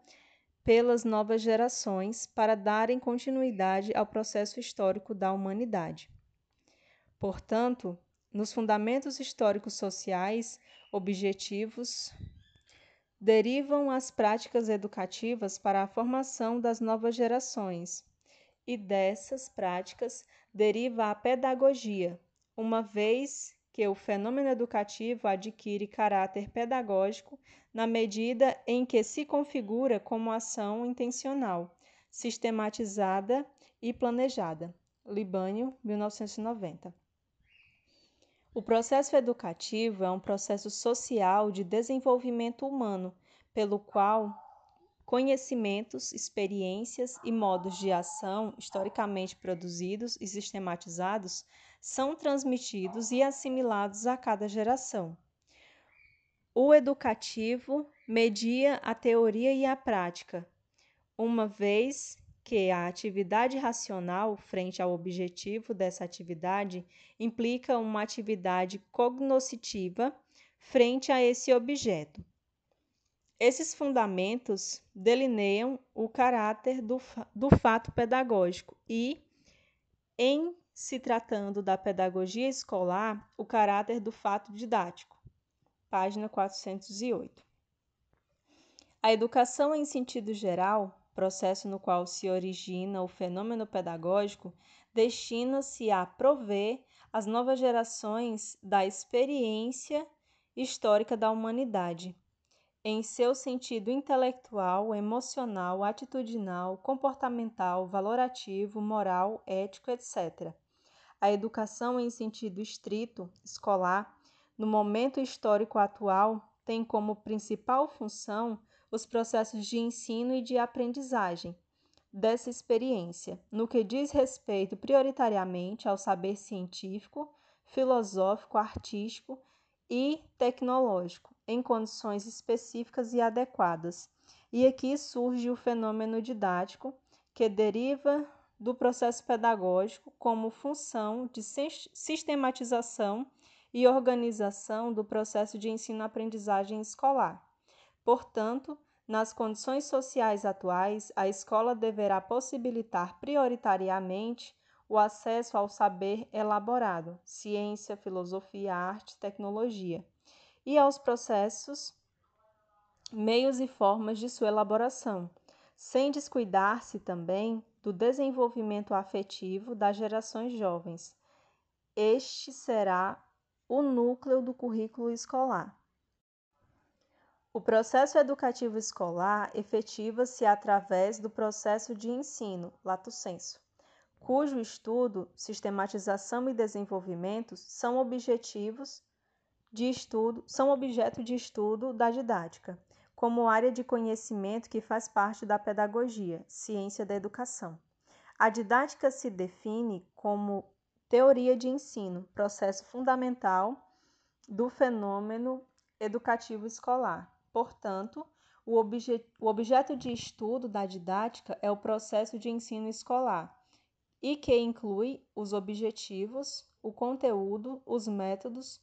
pelas novas gerações para darem continuidade ao processo histórico da humanidade. Portanto, nos fundamentos históricos sociais, objetivos, derivam as práticas educativas para a formação das novas gerações, e dessas práticas deriva a pedagogia, uma vez que o fenômeno educativo adquire caráter pedagógico na medida em que se configura como ação intencional, sistematizada e planejada. Libânio, 1990. O processo educativo é um processo social de desenvolvimento humano, pelo qual conhecimentos, experiências e modos de ação historicamente produzidos e sistematizados são transmitidos e assimilados a cada geração. O educativo media a teoria e a prática, uma vez que a atividade racional, frente ao objetivo dessa atividade, implica uma atividade cognoscitiva frente a esse objeto. Esses fundamentos delineiam o caráter do fato pedagógico e, em se tratando da pedagogia escolar, o caráter do fato didático. Página 408. A educação, em sentido geral, processo no qual se origina o fenômeno pedagógico, destina-se a prover as novas gerações da experiência histórica da humanidade, em seu sentido intelectual, emocional, atitudinal, comportamental, valorativo, moral, ético, etc. A educação em sentido estrito, escolar, no momento histórico atual, tem como principal função os processos de ensino e de aprendizagem dessa experiência, no que diz respeito prioritariamente ao saber científico, filosófico, artístico e tecnológico, em condições específicas e adequadas. E aqui surge o fenômeno didático, que deriva do processo pedagógico como função de sistematização e organização do processo de ensino-aprendizagem escolar. Portanto, nas condições sociais atuais, a escola deverá possibilitar prioritariamente o acesso ao saber elaborado, ciência, filosofia, arte, tecnologia, e aos processos, meios e formas de sua elaboração, sem descuidar-se também do desenvolvimento afetivo das gerações jovens. Este será o núcleo do currículo escolar. O processo educativo escolar efetiva-se através do processo de ensino, lato sensu, cujo estudo, sistematização e desenvolvimento são objeto de estudo da didática, como área de conhecimento que faz parte da pedagogia, ciência da educação. A didática se define como teoria de ensino, processo fundamental do fenômeno educativo escolar. Portanto, o objeto de estudo da didática é o processo de ensino escolar, e que inclui os objetivos, o conteúdo, os métodos,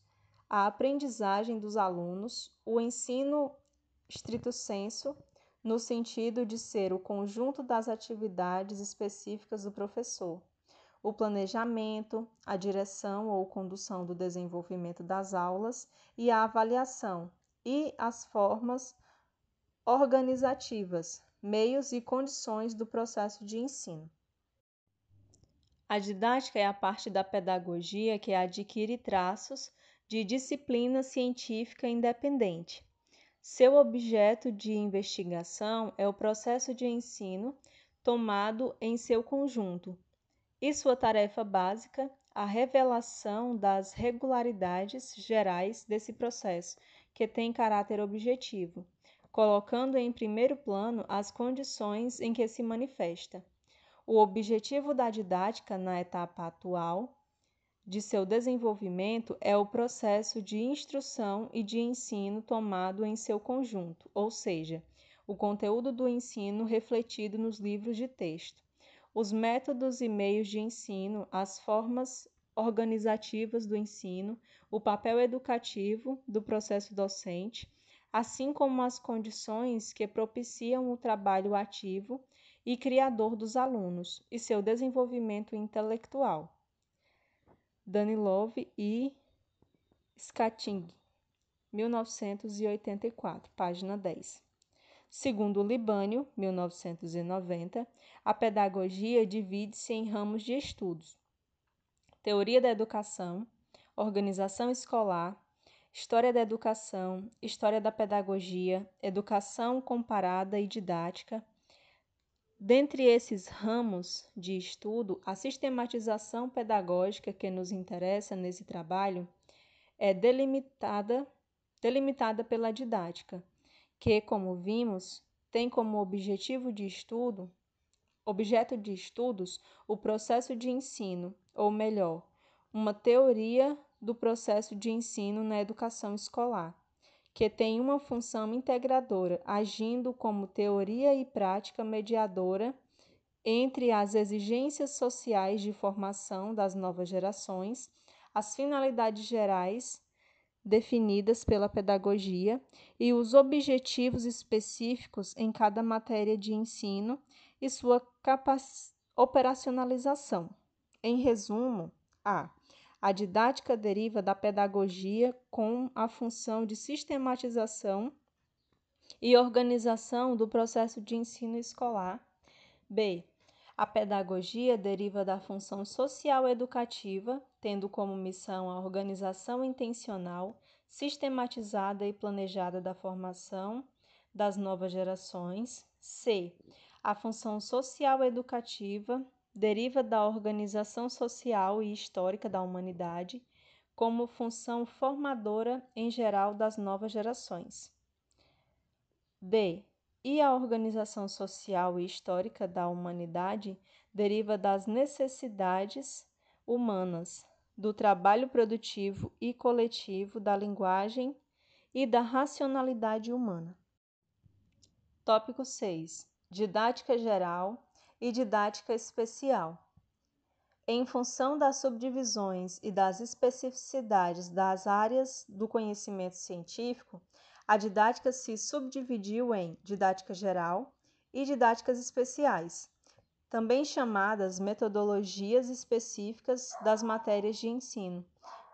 a aprendizagem dos alunos, o ensino stricto sensu, no sentido de ser o conjunto das atividades específicas do professor, o planejamento, a direção ou condução do desenvolvimento das aulas e a avaliação, e as formas organizativas, meios e condições do processo de ensino. A didática é a parte da pedagogia que adquire traços de disciplina científica independente. Seu objeto de investigação é o processo de ensino tomado em seu conjunto, e sua tarefa básica, a revelação das regularidades gerais desse processo, que tem caráter objetivo, colocando em primeiro plano as condições em que se manifesta. O objetivo da didática na etapa atual de seu desenvolvimento é o processo de instrução e de ensino tomado em seu conjunto, ou seja, o conteúdo do ensino refletido nos livros de texto, os métodos e meios de ensino, as formas organizativas do ensino, o papel educativo do processo docente, assim como as condições que propiciam o trabalho ativo e criador dos alunos e seu desenvolvimento intelectual. Danilov e Scating, 1984, página 10. Segundo Libânio, 1990, a pedagogia divide-se em ramos de estudos: teoria da educação, organização escolar, história da educação, história da pedagogia, educação comparada e didática. Dentre esses ramos de estudo, a sistematização pedagógica que nos interessa nesse trabalho é delimitada pela didática, que, como vimos, tem como objeto de estudos, o processo de ensino, ou melhor, uma teoria do processo de ensino na educação escolar, que tem uma função integradora, agindo como teoria e prática mediadora entre as exigências sociais de formação das novas gerações, as finalidades gerais definidas pela pedagogia e os objetivos específicos em cada matéria de ensino e sua operacionalização. Em resumo, A didática deriva da pedagogia com a função de sistematização e organização do processo de ensino escolar. B. A pedagogia deriva da função social educativa, tendo como missão a organização intencional, sistematizada e planejada da formação das novas gerações. C. A função social educativa deriva da organização social e histórica da humanidade, como função formadora em geral das novas gerações. D. E a organização social e histórica da humanidade deriva das necessidades humanas, do trabalho produtivo e coletivo, da linguagem e da racionalidade humana. Tópico 6. Didática geral e didática especial. Em função das subdivisões e das especificidades das áreas do conhecimento científico, a didática se subdividiu em didática geral e didáticas especiais, também chamadas metodologias específicas das matérias de ensino,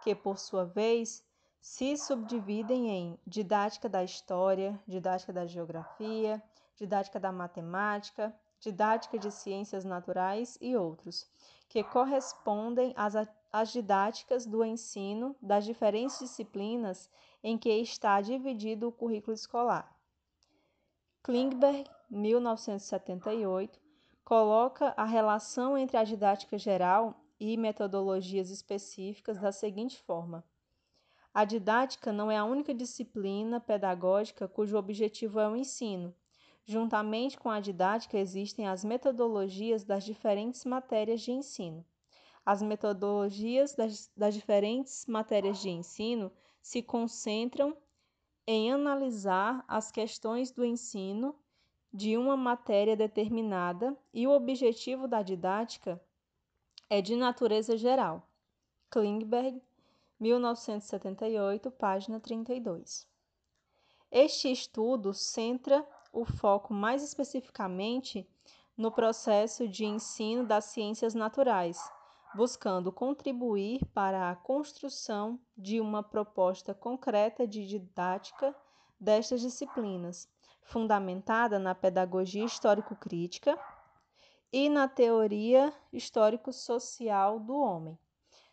que, por sua vez, se subdividem em didática da história, didática da geografia, didática da matemática, didática de ciências naturais e outros, que correspondem às didáticas do ensino das diferentes disciplinas em que está dividido o currículo escolar. Klingberg, 1978, coloca a relação entre a didática geral e metodologias específicas da seguinte forma: a didática não é a única disciplina pedagógica cujo objetivo é o ensino. Juntamente com a didática existem as metodologias das diferentes matérias de ensino. As metodologias das diferentes matérias de ensino se concentram em analisar as questões do ensino de uma matéria determinada e o objetivo da didática é de natureza geral. Klingberg, 1978, página 32. Este estudo centra o foco mais especificamente no processo de ensino das ciências naturais, buscando contribuir para a construção de uma proposta concreta de didática destas disciplinas, fundamentada na pedagogia histórico-crítica e na teoria histórico-social do homem,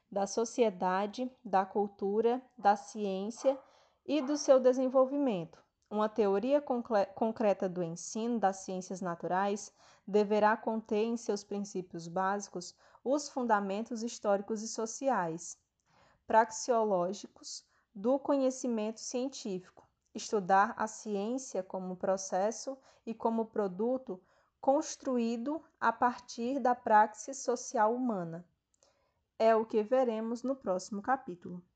da sociedade, da cultura, da ciência e do seu desenvolvimento. Uma teoria concreta do ensino das ciências naturais deverá conter em seus princípios básicos os fundamentos históricos e sociais, praxeológicos do conhecimento científico, estudar a ciência como processo e como produto construído a partir da praxis social humana. É o que veremos no próximo capítulo.